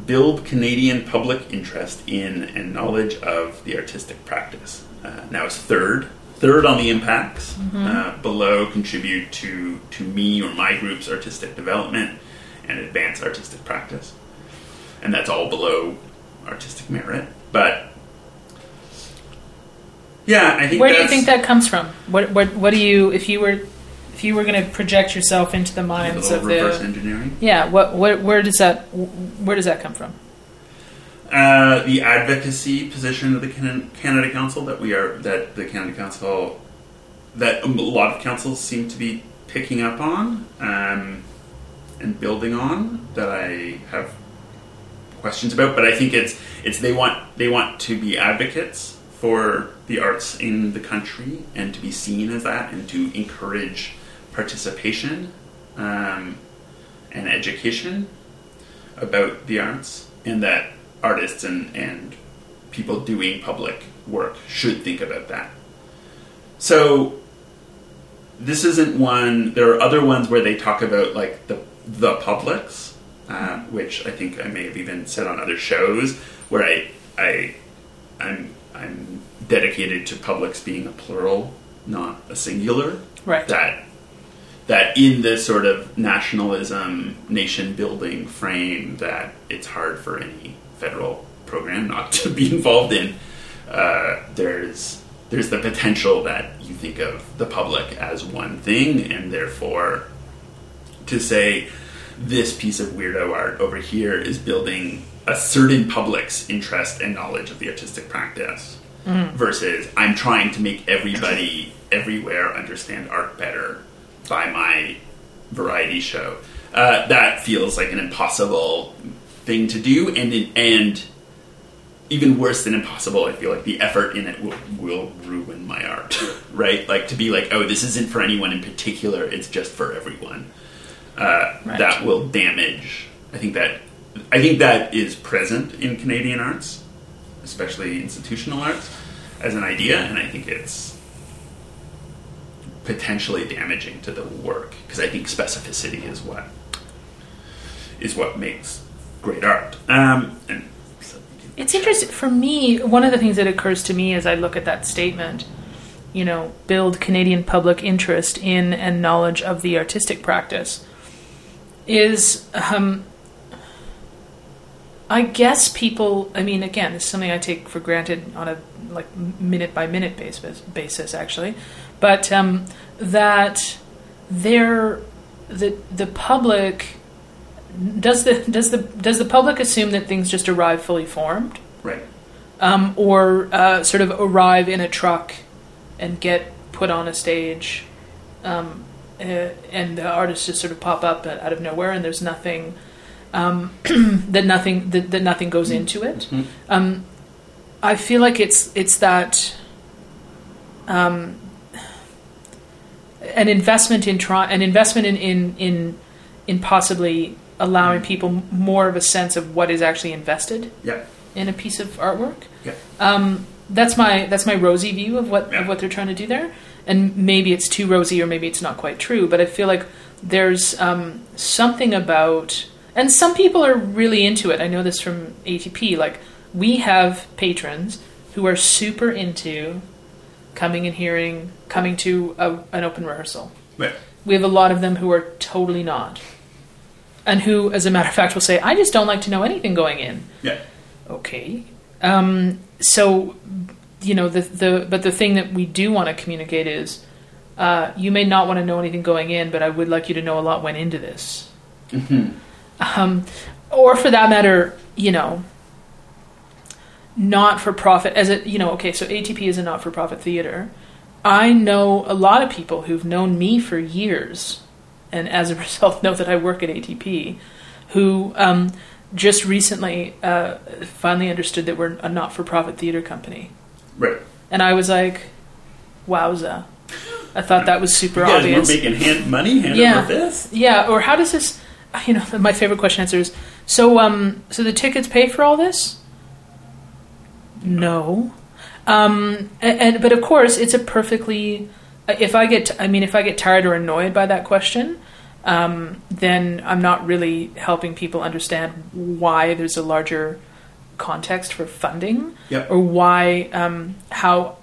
build Canadian public interest in and knowledge of the artistic practice? Uh, now it's third. Third on the impacts. Mm-hmm. Uh, below contribute to, to me or my group's artistic development and advance artistic practice. And that's all below artistic merit. But... yeah, I think. Where do you think that comes from? What, what, what do you, if you were, if you were going to project yourself into the minds of the reverse engineering? Yeah. What, what, where does that, where does that come from? Uh, the advocacy position of the Canada Council that we are, that the Canada Council, that a lot of councils seem to be picking up on um, and building on, that I have questions about. But I think it's, it's they want, they want to be advocates for the arts in the country and to be seen as that and to encourage participation um, and education about the arts, and that artists and, and people doing public work should think about that. So this isn't one, there are other ones where they talk about like the the publics, uh, which I think I may have even said on other shows, where I, I I'm I'm dedicated to publics being a plural, not a singular. Right. That that in this sort of nationalism, nation-building frame, that it's hard for any federal program not to be involved in. Uh, there's there's the potential that you think of the public as one thing, and therefore to say this piece of weirdo art over here is building a certain public's interest and knowledge of the artistic practice, mm-hmm. versus I'm trying to make everybody everywhere understand art better by my variety show. Uh, that feels like an impossible thing to do, and in, and even worse than impossible, I feel like the effort in it will, will ruin my art, right? Like to be like, oh, this isn't for anyone in particular, it's just for everyone. Uh, right. That will damage, I think that I think that is present in Canadian arts, especially institutional arts, as an idea, and I think it's potentially damaging to the work, because I think specificity is what is what makes great art. Um, and so, it's interesting. For me, one of the things that occurs to me as I look at that statement, you know, build Canadian public interest in and knowledge of the artistic practice, is... Um, I guess people, I mean, again, it's something I take for granted on a like minute-by-minute basis, basis actually, but um, that they're, the the public, does the does the does the public assume that things just arrive fully formed, right, um, or uh, sort of arrive in a truck and get put on a stage, um, uh, and the artists just sort of pop up out of nowhere, and there's nothing. Um, that nothing that, that nothing goes into it. Mm-hmm. Um, I feel like it's it's that um, an investment in try, an investment in in, in, in possibly allowing mm-hmm. people more of a sense of what is actually invested yeah. in a piece of artwork. Yeah. Um, that's my that's my rosy view of what yeah. of what they're trying to do there. And maybe it's too rosy, or maybe it's not quite true. But I feel like there's um, something about. And some people are really into it. I know this from A T P. Like we have patrons who are super into coming and hearing, coming to a, an open rehearsal. Yeah. We have a lot of them who are totally not. And who, as a matter of fact, will say, I just don't like to know anything going in. Yeah. Okay. Um, so, you know, the the but the thing that we do want to communicate is, uh, you may not want to know anything going in, but I would like you to know a lot went into this. Mm-hmm. Um, or for that matter, you know, not-for-profit, as a, you know, okay, so A T P is a not-for-profit theater. I know a lot of people who've known me for years, and as a result know that I work at A T P, who um, just recently uh, finally understood that we're a not-for-profit theater company. Right. And I was like, wowza. I thought that was super yeah, obvious. We're making hand money, hand yeah. over fist. Yeah, or how does this... You know, my favorite question answer is, so um, so the tickets pay for all this? No. Um, and, and but of course, it's a perfectly... If I get, I mean, if I get tired or annoyed by that question, um, then I'm not really helping people understand why there's a larger context for funding, yep. or why um, how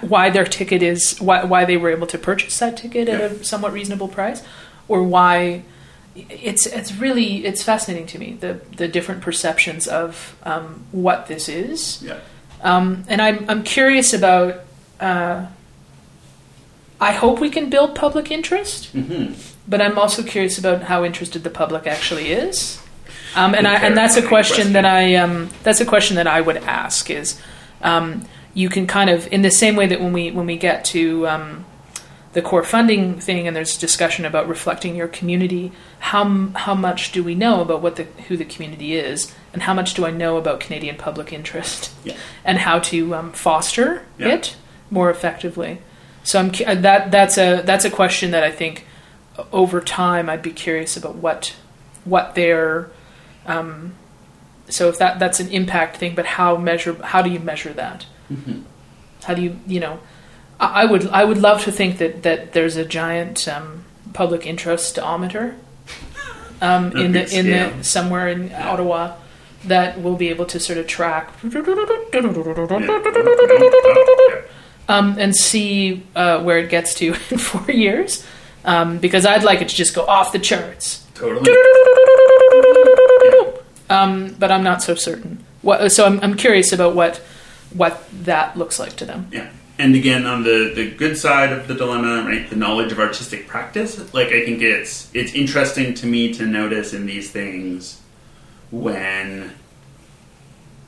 why their ticket is why why they were able to purchase that ticket yep. at a somewhat reasonable price, or why it's it's really it's fascinating to me the the different perceptions of um, what this is, yep. um, and I'm I'm curious about. Uh, I hope we can build public interest, mm-hmm. but I'm also curious about how interested the public actually is, um, and I, and that's a question that I um, that's a question that I would ask is, um, you can kind of in the same way that when we when we get to um, the core funding thing and there's discussion about reflecting your community, how how much do we know about what the who the community is, and how much do I know about Canadian public interest, yeah. and how to um, foster yeah. it more effectively. So I'm that that's a that's a question that I think over time I'd be curious about what what their um, so if that that's an impact thing, but how measure how do you measure that? Mm-hmm. How do you you know? I, I would I would love to think that, that there's a giant um, public interestometer um, in the in the somewhere in yeah. Ottawa that will be able to sort of track. Yeah. Um, and see uh, where it gets to in four years, um, because I'd like it to just go off the charts. Totally. Um, but I'm not so certain. What, so I'm, I'm curious about what what that looks like to them. Yeah, and again, on the, the good side of the dilemma, right? The knowledge of artistic practice. Like I think it's it's interesting to me to notice in these things when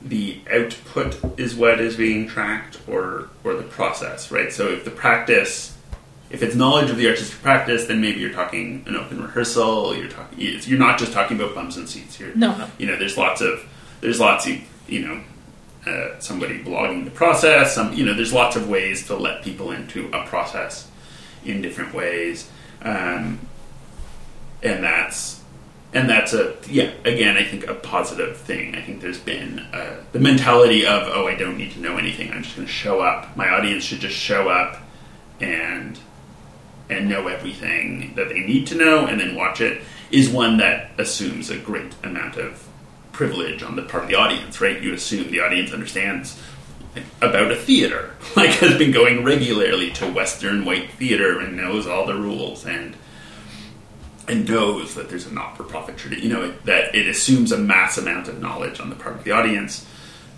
the output is what is being tracked, or or the process, right? So if the practice, if it's knowledge of the artistic practice, then maybe you're talking an open rehearsal. You're talking, you're not just talking about bums and seats. You're, no, you know, there's lots of, there's lots of, you know, uh, somebody blogging the process. Some, you know, there's lots of ways to let people into a process in different ways, um, and that's. And that's a, yeah, again, I think a positive thing. I think there's been uh, the mentality of, oh, I don't need to know anything. I'm just going to show up. My audience should just show up and and know everything that they need to know and then watch it, is one that assumes a great amount of privilege on the part of the audience, right? You assume the audience understands about a theater, like has been going regularly to Western white theater and knows all the rules and... and knows that there's a not-for-profit tradition, you know, it, that it assumes a mass amount of knowledge on the part of the audience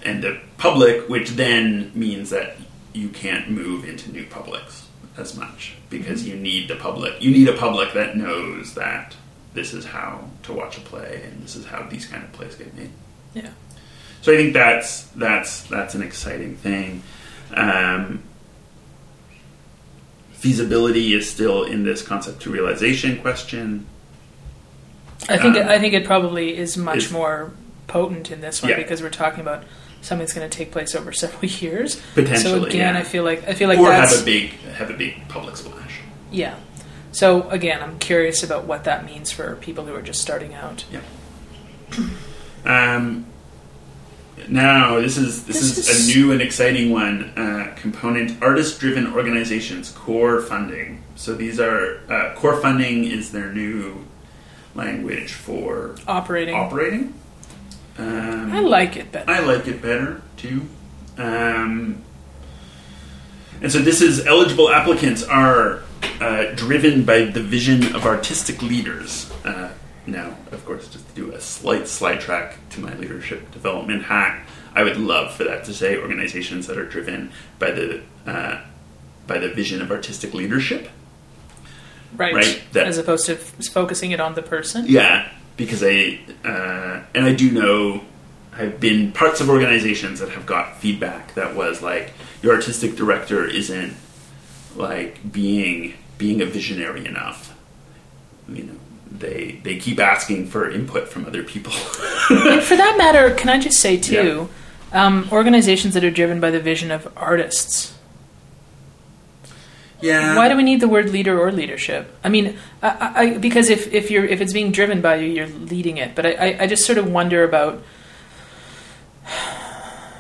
and the public, which then means that you can't move into new publics as much because you need the public. You need a public that knows that this is how to watch a play and this is how these kind of plays get made. Yeah. So I think that's that's that's an exciting thing. Um, Feasibility is still in this concept to realization question. I think um, it, I think it probably is much is, more potent in this one yeah. because we're talking about something that's going to take place over several years. Potentially, so again, yeah. I feel like I feel like or that's, have a big have a big public splash. Yeah. So again, I'm curious about what that means for people who are just starting out. Yeah. um. Now, this is this, this is, is a new and exciting one. Uh, component, artist-driven organizations, core funding. So these are... Uh, core funding is their new language for... Operating. Operating. Um, I like it better. I like it better, too. Um, and so this is, eligible applicants are uh, driven by the vision of artistic leaders. Uh, now, of course, just to do a slight slide track to my leadership development hack, I would love for that to say organizations that are driven by the uh, by the vision of artistic leadership. Right, right? That, as opposed to f- focusing it on the person. Yeah, because I, uh, and I do know, I've been parts of organizations that have got feedback that was like, your artistic director isn't like being being a visionary enough. You know, they they keep asking for input from other people. And for that matter, can I just say too, yeah. um, organizations that are driven by the vision of artists. Yeah. Why do we need the word leader or leadership? I mean, I, I, because if, if you're if it's being driven by you, you're leading it. But I, I, I just sort of wonder about,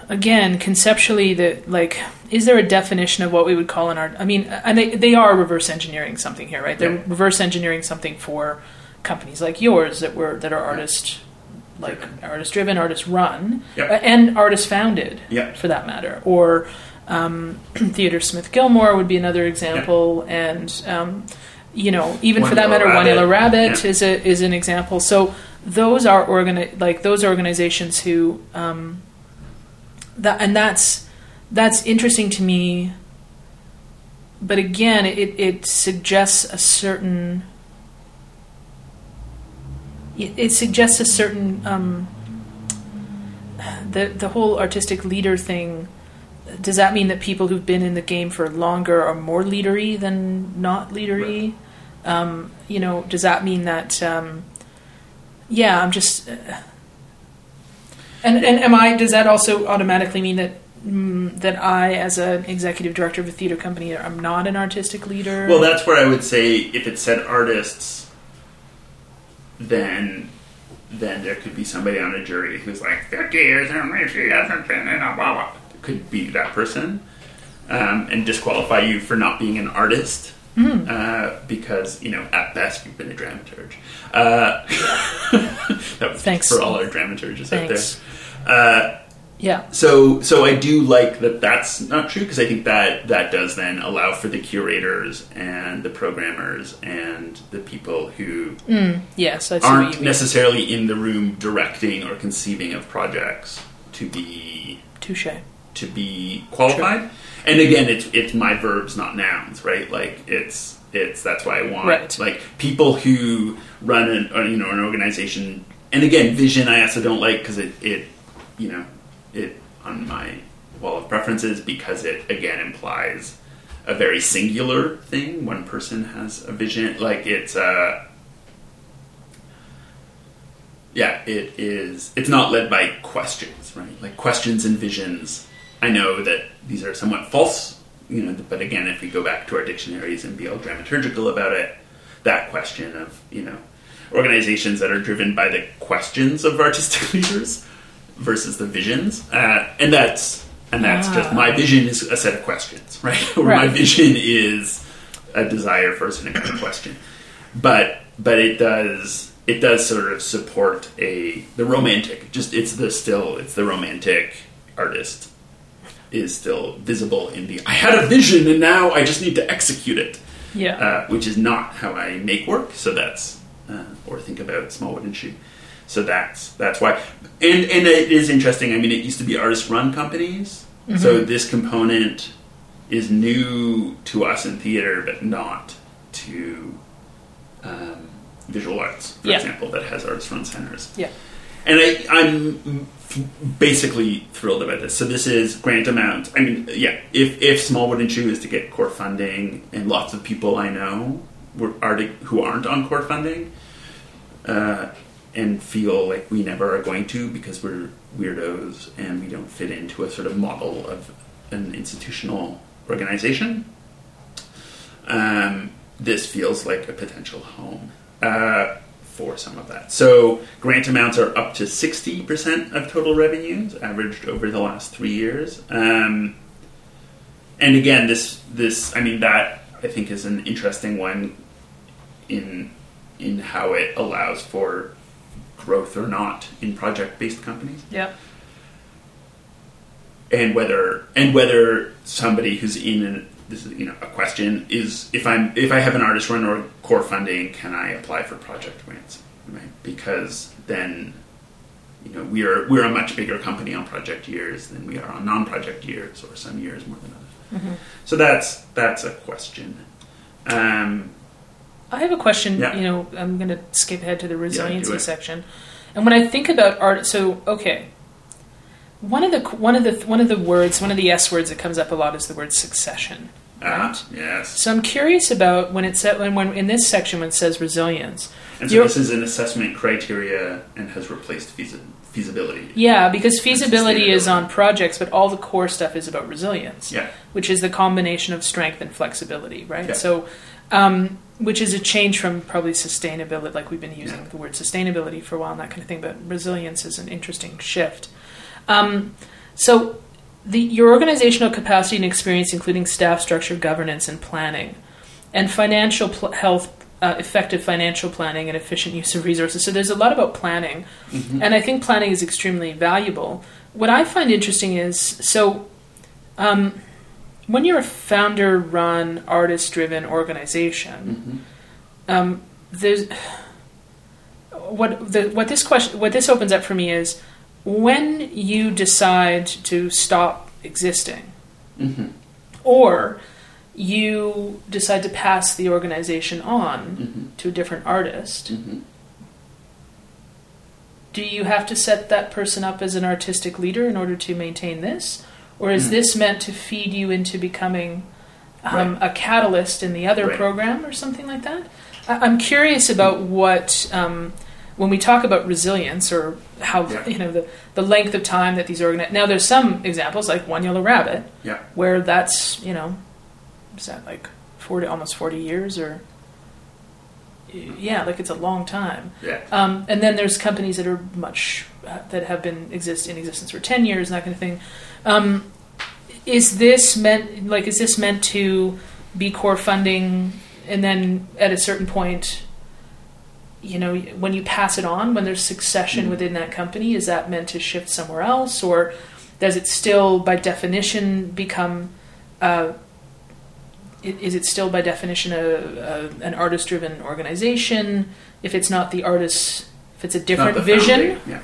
again, conceptually, that like, is there a definition of what we would call an art? I mean, and they they are reverse engineering something here, right? They're yeah. reverse engineering something for companies like yours that were that are artist yeah. like artist driven, artist run, yeah. and artist founded, yeah. for that matter, or. Um, Theatre Smith-Gilmour would be another example, yeah. and um, you know, even One for that matter, Rabbit. One Yellow Rabbit yeah. is a is an example. So those are organi- like those organizations who um, that and that's that's interesting to me. But again, it it suggests a certain it, it suggests a certain um, the the whole artistic leader thing. Does that mean that people who've been in the game for longer are more leadery than not leadery? Right. Um, you know, does that mean that? Um, yeah, I'm just. Uh, and yeah. and am I? Does that also automatically mean that mm, that I, as an executive director of a theater company, I'm not an artistic leader? Well, that's where I would say if it said artists, then. Then there could be somebody on a jury who's like fifty years and she hasn't been in a blah blah. Could be that person um, and disqualify you for not being an artist mm. uh, because, you know, at best you've been a dramaturge. Uh, that was Thanks. For all our dramaturges Thanks. Out there. Uh, yeah. So so I do like that that's not true because I think that that does then allow for the curators and the programmers and the people who mm. yes, I see aren't what you mean. Necessarily in the room directing or conceiving of projects to be... Touché. To be qualified. True. And again, it's it's my verbs, not nouns, right? Like it's it's that's why I want right. like people who run an or, you know an organization. And again, vision I also don't like because it, it you know it on my wall of preferences because it again implies a very singular thing. One person has a vision, like it's uh yeah it is it's not led by questions, right? Like questions and visions. I know that these are somewhat false, you know, but again, if we go back to our dictionaries and be all dramaturgical about it, that question of, you know, organizations that are driven by the questions of artistic leaders versus the visions, uh, and that's and that's ah. just my vision is a set of questions, right? Or right. my vision is a desire for a certain kind of question, but but it does it does sort of support a the romantic. Just it's the still it's the romantic artist. Is still visible in the, I had a vision and now I just need to execute it. Yeah. Uh, which is not how I make work, so that's, uh, or think about Smallwood and Shoe. So that's that's why. And and it is interesting, I mean, it used to be artist-run companies, mm-hmm. so this component is new to us in theater, but not to um, visual arts, for yeah. example, that has artist-run centers. Yeah. And I, I'm basically thrilled about this. So this is grant amount. I mean, yeah, if, if Smallwood and Shoe is to get core funding, and lots of people I know were, are to, who aren't on core funding uh, and feel like we never are going to because we're weirdos and we don't fit into a sort of model of an institutional organization, um, this feels like a potential home. Uh for some of that. So grant amounts are up to sixty percent of total revenues, averaged over the last three years. Um, and again, this, this I mean, that I think is an interesting one in in how it allows for growth or not in project-based companies. Yeah. And whether and whether somebody who's in an, this is you know a question is if I'm if I have an artist run or core funding, can I apply for project grants? Right? Because then you know we are we're a much bigger company on project years than we are on non-project years, or some years more than others. Mm-hmm. So that's that's a question. Um, I have a question. Yeah. You know, I'm going to skip ahead to the resiliency yeah, section. And when I think about art, so okay. One of the one of the one of the words, one of the S words that comes up a lot is the word succession. Right? Ah, yes. So I'm curious about when it said when, when in this section when it says resilience. And so this is an assessment criteria and has replaced feasi- feasibility. Yeah, because feasibility is on projects, but all the core stuff is about resilience. Yeah. Which is the combination of strength and flexibility, right? Yeah. So, um, which is a change from probably sustainability, like we've been using yeah. the word sustainability for a while and that kind of thing. But resilience is an interesting shift. Um, so the, your organizational capacity and experience, including staff structure, governance, and planning, and financial pl- health, uh, effective financial planning, and efficient use of resources. So there's a lot about planning, mm-hmm. and I think planning is extremely valuable. What I find interesting is, so um, when you're a founder-run, artist-driven organization, mm-hmm. um, there's what the, what this question what this opens up for me is. When you decide to stop existing, mm-hmm. or you decide to pass the organization on mm-hmm. to a different artist, mm-hmm. do you have to set that person up as an artistic leader in order to maintain this? Or is mm. this meant to feed you into becoming um, right. a catalyst in the other right. program or something like that? I- I'm curious about what... Um, when we talk about resilience or how, yeah. you know, the, the length of time that these organize... Now, there's some examples, like One Yellow Rabbit, yeah. where that's, you know, is that like forty, almost forty years or... Yeah, like it's a long time. Yeah. Um, and then there's companies that are much... Uh, that have been exist in existence for ten years and that kind of thing. Um, is this meant... Like, is this meant to be core funding and then at a certain point... You know, when you pass it on, when there's succession mm. within that company, is that meant to shift somewhere else? Or does it still, by definition, become... Uh, is it still, by definition, a, a, an artist-driven organization? If it's not the artist... If it's a different vision? Yeah.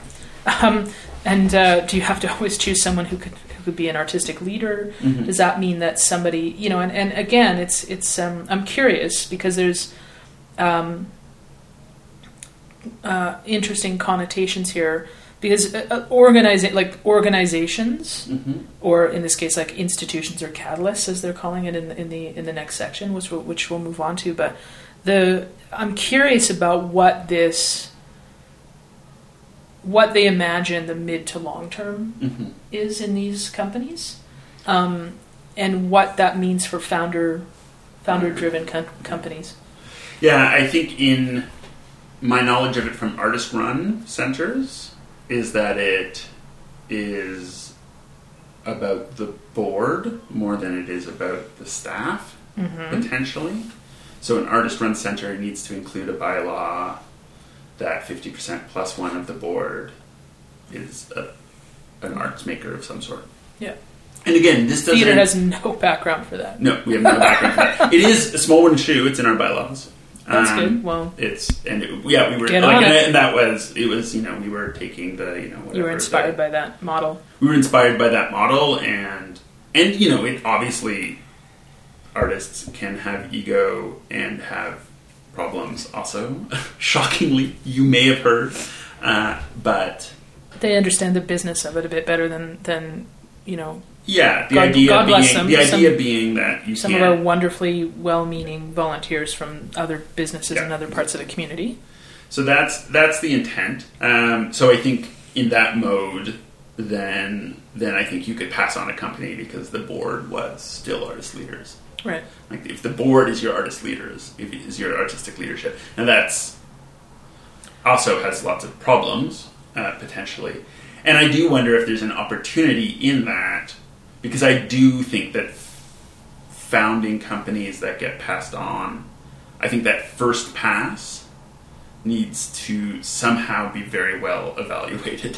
Um, and uh, do you have to always choose someone who could who could be an artistic leader? Mm-hmm. Does that mean that somebody... You know, and, and again, it's... it's um, I'm curious, because there's... Um, Uh, interesting connotations here because uh, organizing like organizations mm-hmm. or in this case like institutions or catalysts as they're calling it in the, in the in the next section which we'll, which we'll move on to, but the I'm curious about what this what they imagine the mid to long term mm-hmm. is in these companies um, and what that means for founder founder driven com- companies. Yeah, I think in my knowledge of it from artist-run centers is that it is about the board more than it is about the staff, mm-hmm. potentially. So an artist-run center needs to include a bylaw that fifty percent plus one of the board is a, an arts maker of some sort. Yeah. And again, this doesn't... Theater has no background for that. No, we have no background for that. It is a Smallwood and Shoe. It's in our bylaws. That's um, good. Well, it's and it, yeah, we were like, and, and that was it was you know we were taking the you know whatever, you were inspired the, by that model. We were inspired by that model, and and you know it obviously artists can have ego and have problems also. Shockingly, you may have heard, uh, but they understand the business of it a bit better than than you know. Yeah, the God, idea God being them, the idea some, being that you some can, of our wonderfully well-meaning volunteers from other businesses yeah, and other parts of the community. So that's that's the intent. Um, so I think in that mode, then then I think you could pass on a company because the board was still artist leaders, right? Like if the board is your artist leaders, if it is your artistic leadership, and that's also has lots of problems uh, potentially. And I do wonder if there's an opportunity in that. Because I do think that founding companies that get passed on, I think that first pass needs to somehow be very well evaluated,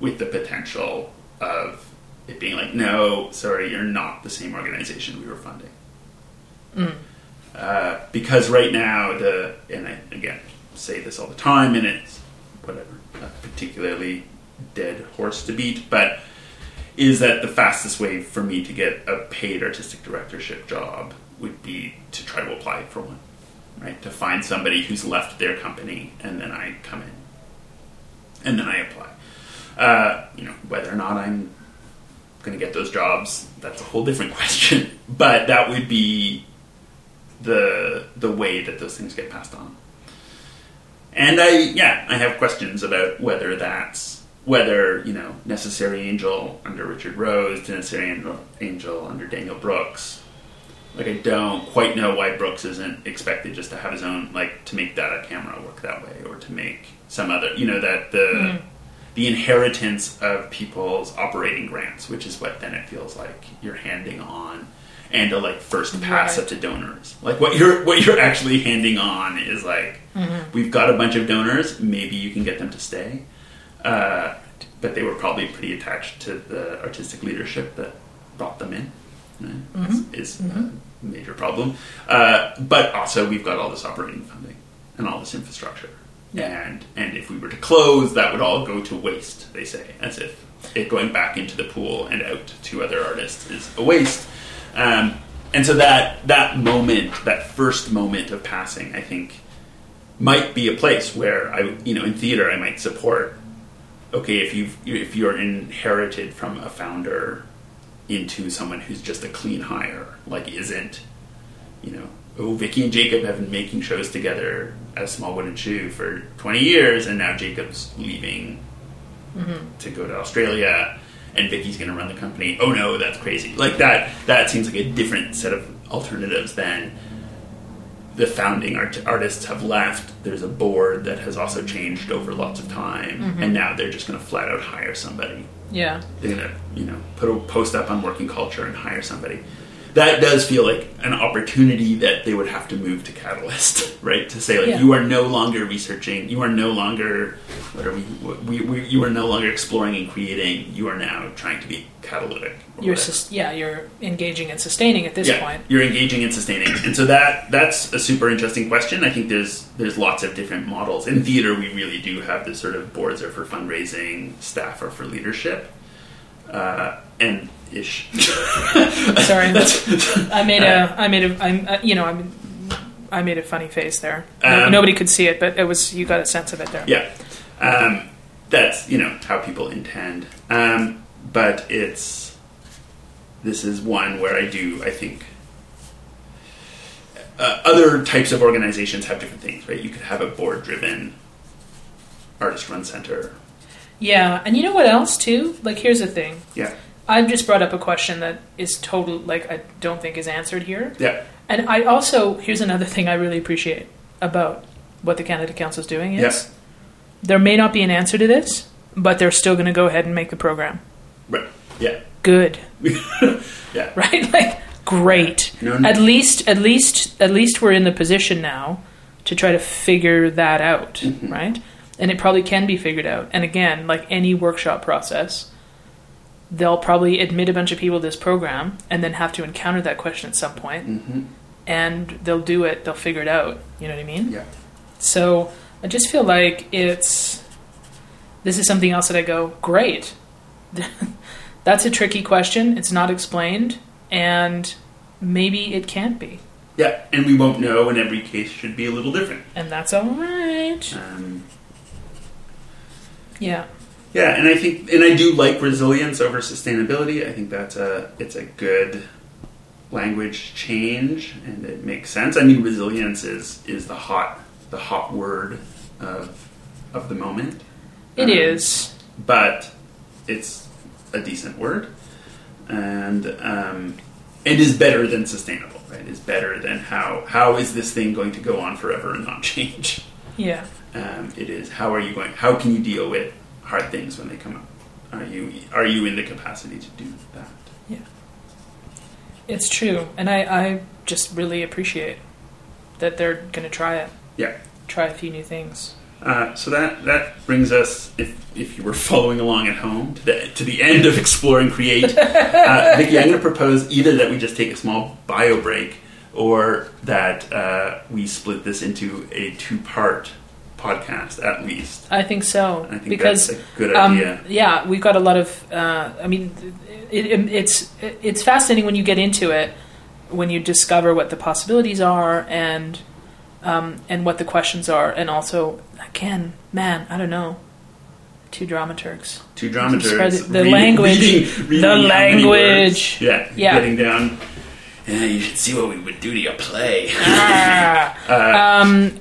with the potential of it being like, no, sorry, you're not the same organization we were funding. Mm. Uh, because right now, the and I, again, say this all the time, and it's whatever, not particularly dead horse to beat, but is that the fastest way for me to get a paid artistic directorship job would be to try to apply for one, right? To find somebody who's left their company, and then I come in. And then I apply. Uh, you know, whether or not I'm going to get those jobs, that's a whole different question. But that would be the the way that those things get passed on. And I, yeah, I have questions about whether that's, whether, you know, Necessary Angel under Richard Rose, Necessary Angel under Daniel Brooks. Like, I don't quite know why Brooks isn't expected just to have his own, like, to make that a camera work that way, or to make some other, you know, that the mm. the inheritance of people's operating grants, which is what then it feels like you're handing on, and a, like, first pass right. up to donors. Like, what you're what you're actually handing on is, like, mm-hmm. we've got a bunch of donors, maybe you can get them to stay. Uh, but they were probably pretty attached to the artistic leadership that brought them in. Mm-hmm. Is mm-hmm. a major problem. Uh, but also, we've got all this operating funding and all this infrastructure. Yeah. And and if we were to close, that would all go to waste, they say, as if it going back into the pool and out to other artists is a waste. Um, and so that that moment, that first moment of passing, I think, might be a place where, I, you know, in theater, I might support, okay, if you've if you're inherited from a founder into someone who's just a clean hire, like isn't, you know, oh, Vicky and Jacob have been making shows together as Smallwood and Shoe for twenty years, and now Jacob's leaving mm-hmm. to go to Australia, and Vicky's going to run the company. Oh no, that's crazy. Like that, that seems like a different set of alternatives than the founding art- artists have left. There's a board that has also changed over lots of time, mm-hmm. and now they're just going to flat out hire somebody. Yeah. They're going to, you know, put a post up on Working Culture and hire somebody. That does feel like an opportunity that they would have to move to Catalyst, right? To say, like, yeah. you are no longer researching, you are no longer, what are we, we, we you are no longer exploring and creating, you are now trying to be catalytic. You're sus- yeah, you're engaging and sustaining at this yeah, point. You're engaging and sustaining. And so that that's a super interesting question. I think there's there's lots of different models. In theater, we really do have this sort of boards are for fundraising, staff are for leadership. Uh, and ish. Sorry, I made a, I made a, I'm, uh, you know, I'm, I made a funny face there. No, um, nobody could see it, but it was, you got a sense of it there. Yeah, um, that's, you know, how people intend. Um, but it's, this is one where I do, I think, uh, other types of organizations have different things, right? You could have a board-driven artist-run center. Yeah, and you know what else too? Like, here's the thing. Yeah. I've just brought up a question that is total, like, I don't think is answered here. Yeah. And I also, here's another thing I really appreciate about what the Canada Council is doing is yeah. there may not be an answer to this, but they're still going to go ahead and make the program. Right. Yeah. Good. yeah. Right? Like, great. No, no. At least, at least, at least we're in the position now to try to figure that out, mm-hmm. right? And it probably can be figured out. And again, like any workshop process, they'll probably admit a bunch of people to this program and then have to encounter that question at some point. Mm-hmm. And they'll do it. They'll figure it out. You know what I mean? Yeah. So I just feel like it's... This is something else that I go, great. That's a tricky question. It's not explained. And maybe it can't be. Yeah. And we won't know, and every case should be a little different. And that's all right. Um, yeah. Yeah, and I think, and I do like resilience over sustainability. I think that's a, it's a good language change, and it makes sense. I mean, resilience is, is the hot, the hot word of, of the moment. It um, is. But it's a decent word, and, um, it is better than sustainable, right? It's better than how, how is this thing going to go on forever and not change? Yeah. Um, it is, how are you going, how can you deal with hard things when they come up? Are you are you in the capacity to do that? Yeah. It's true. And I, I just really appreciate that they're going to try it. Yeah. Try a few new things. Uh, so that, that brings us, if if you were following along at home, to the, to the end of Explore and Create. Uh, Vicky, I'm going to propose either that we just take a small bio break or that uh, we split this into a two-part podcast, at least. I think so. I think because, that's a good idea. Um, yeah, we've got a lot of... Uh, I mean, it, it, it's it's fascinating when you get into it, when you discover what the possibilities are and um, and what the questions are. And also, again, man, I don't know, two dramaturgs. Two dramaturgs. The reading, language. Reading, reading the language. Yeah, yeah, getting down... Yeah, you should see what we would do to your play. Ah, uh, um,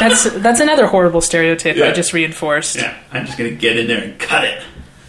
that's that's another horrible stereotype yeah. I just reinforced. Yeah, I'm just going to get in there and cut it.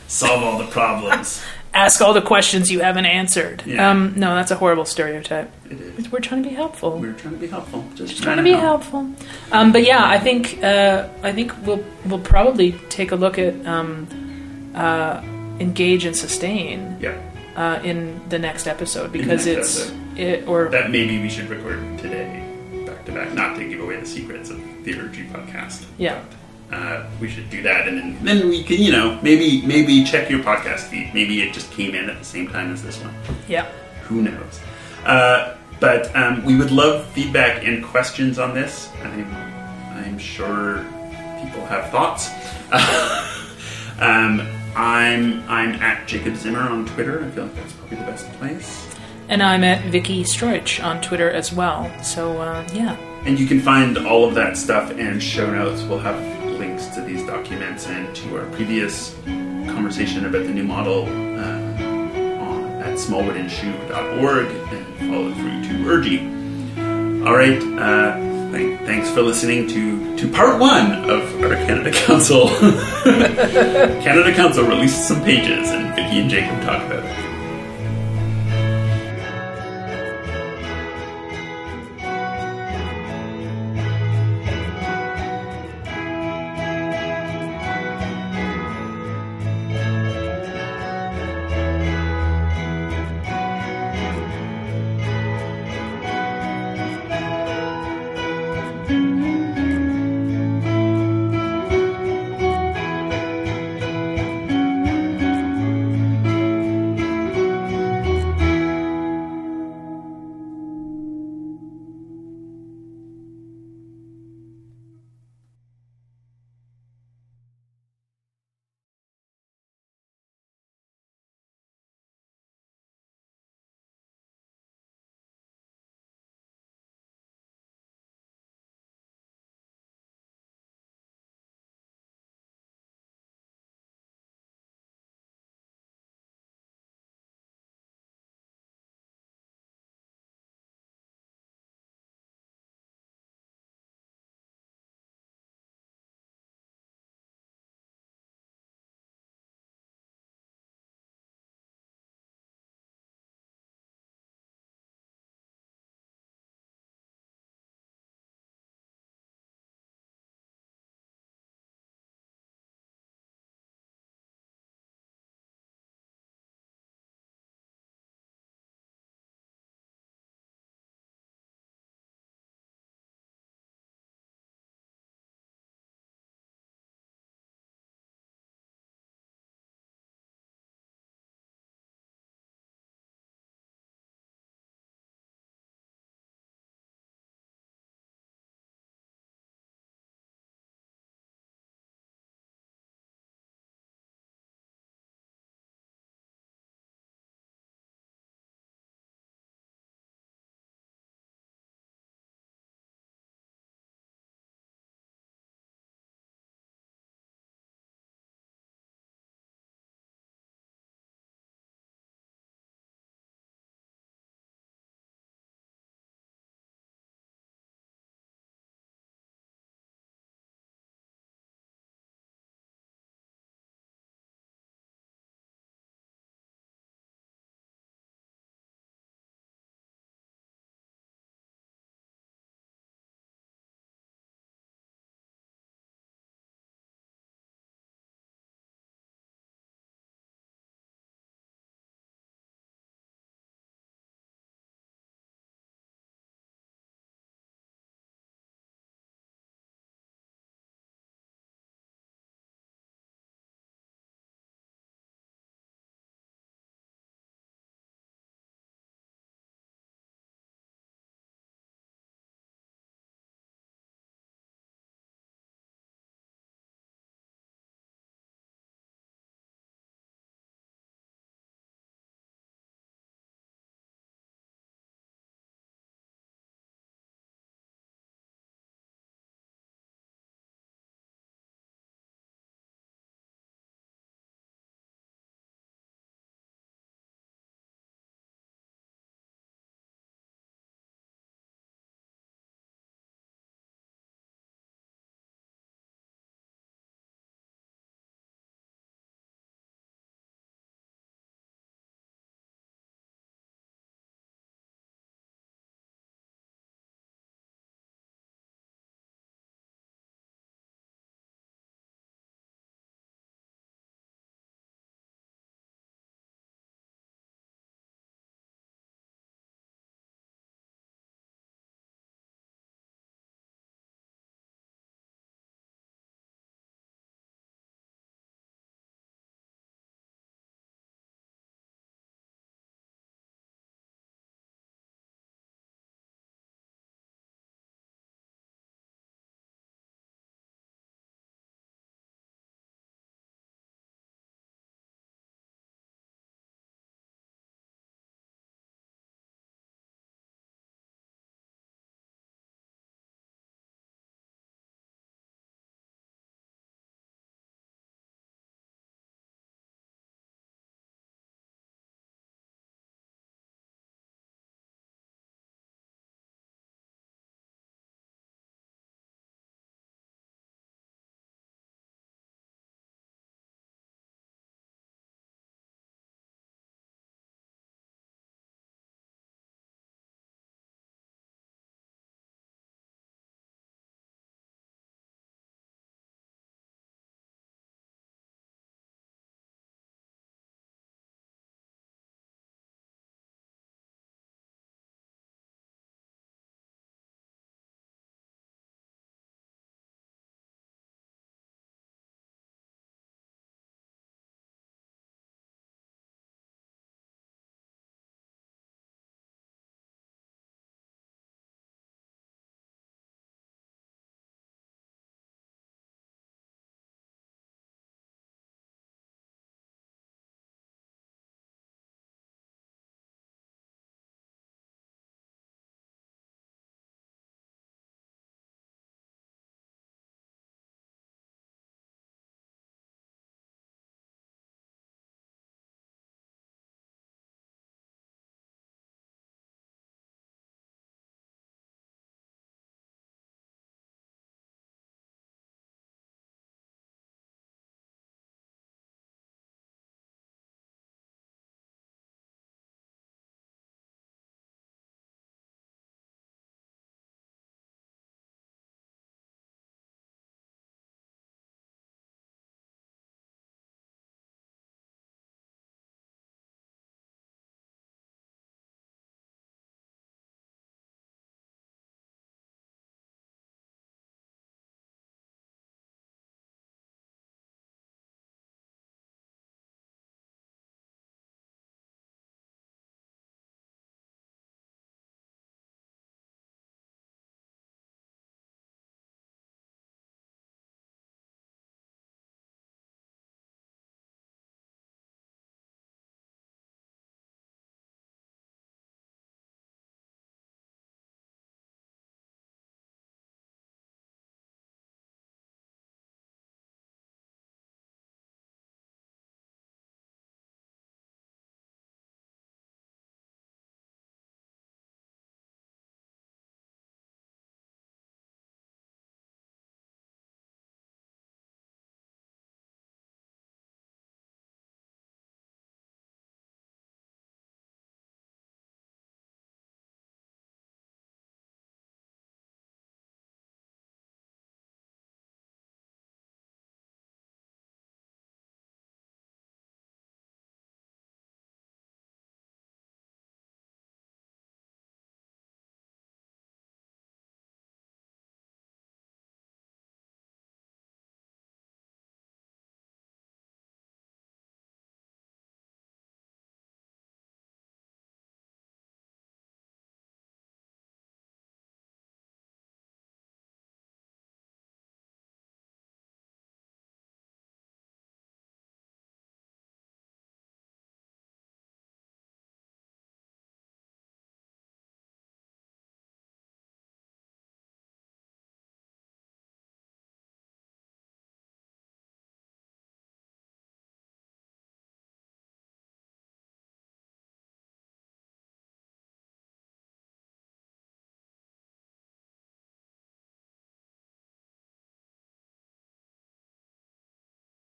Solve all the problems. Ask all the questions you haven't answered. Yeah. Um, no, that's a horrible stereotype. It is. We're trying to be helpful. We're trying to be helpful. Just, just trying to be help. helpful. Um, but yeah, I think uh, I think we'll we'll probably take a look at um, uh, engage and sustain. Yeah. Uh, in the next episode because next it's episode. It or that maybe we should record today back to back, not to give away the secrets of the Ergy podcast. Yeah, but, uh, we should do that, and then, then we can, you know, maybe maybe check your podcast feed. Maybe it just came in at the same time as this one. Yeah, who knows? Uh, but um, we would love feedback and questions on this. I'm I'm sure people have thoughts. um. I'm I'm at Jacob Zimmer on Twitter. I feel like that's probably the best place. And I'm at Vicky Stroich on Twitter as well. So, uh, yeah. And you can find all of that stuff and show notes. We'll have links to these documents and to our previous conversation about the new model uh, on, at smallwood and shoe dot org and follow through to Ergy. All right. Uh, th- thanks for listening to to part one of our Canada Council. Canada Council released some pages, and Vicky and Jacob talk about it.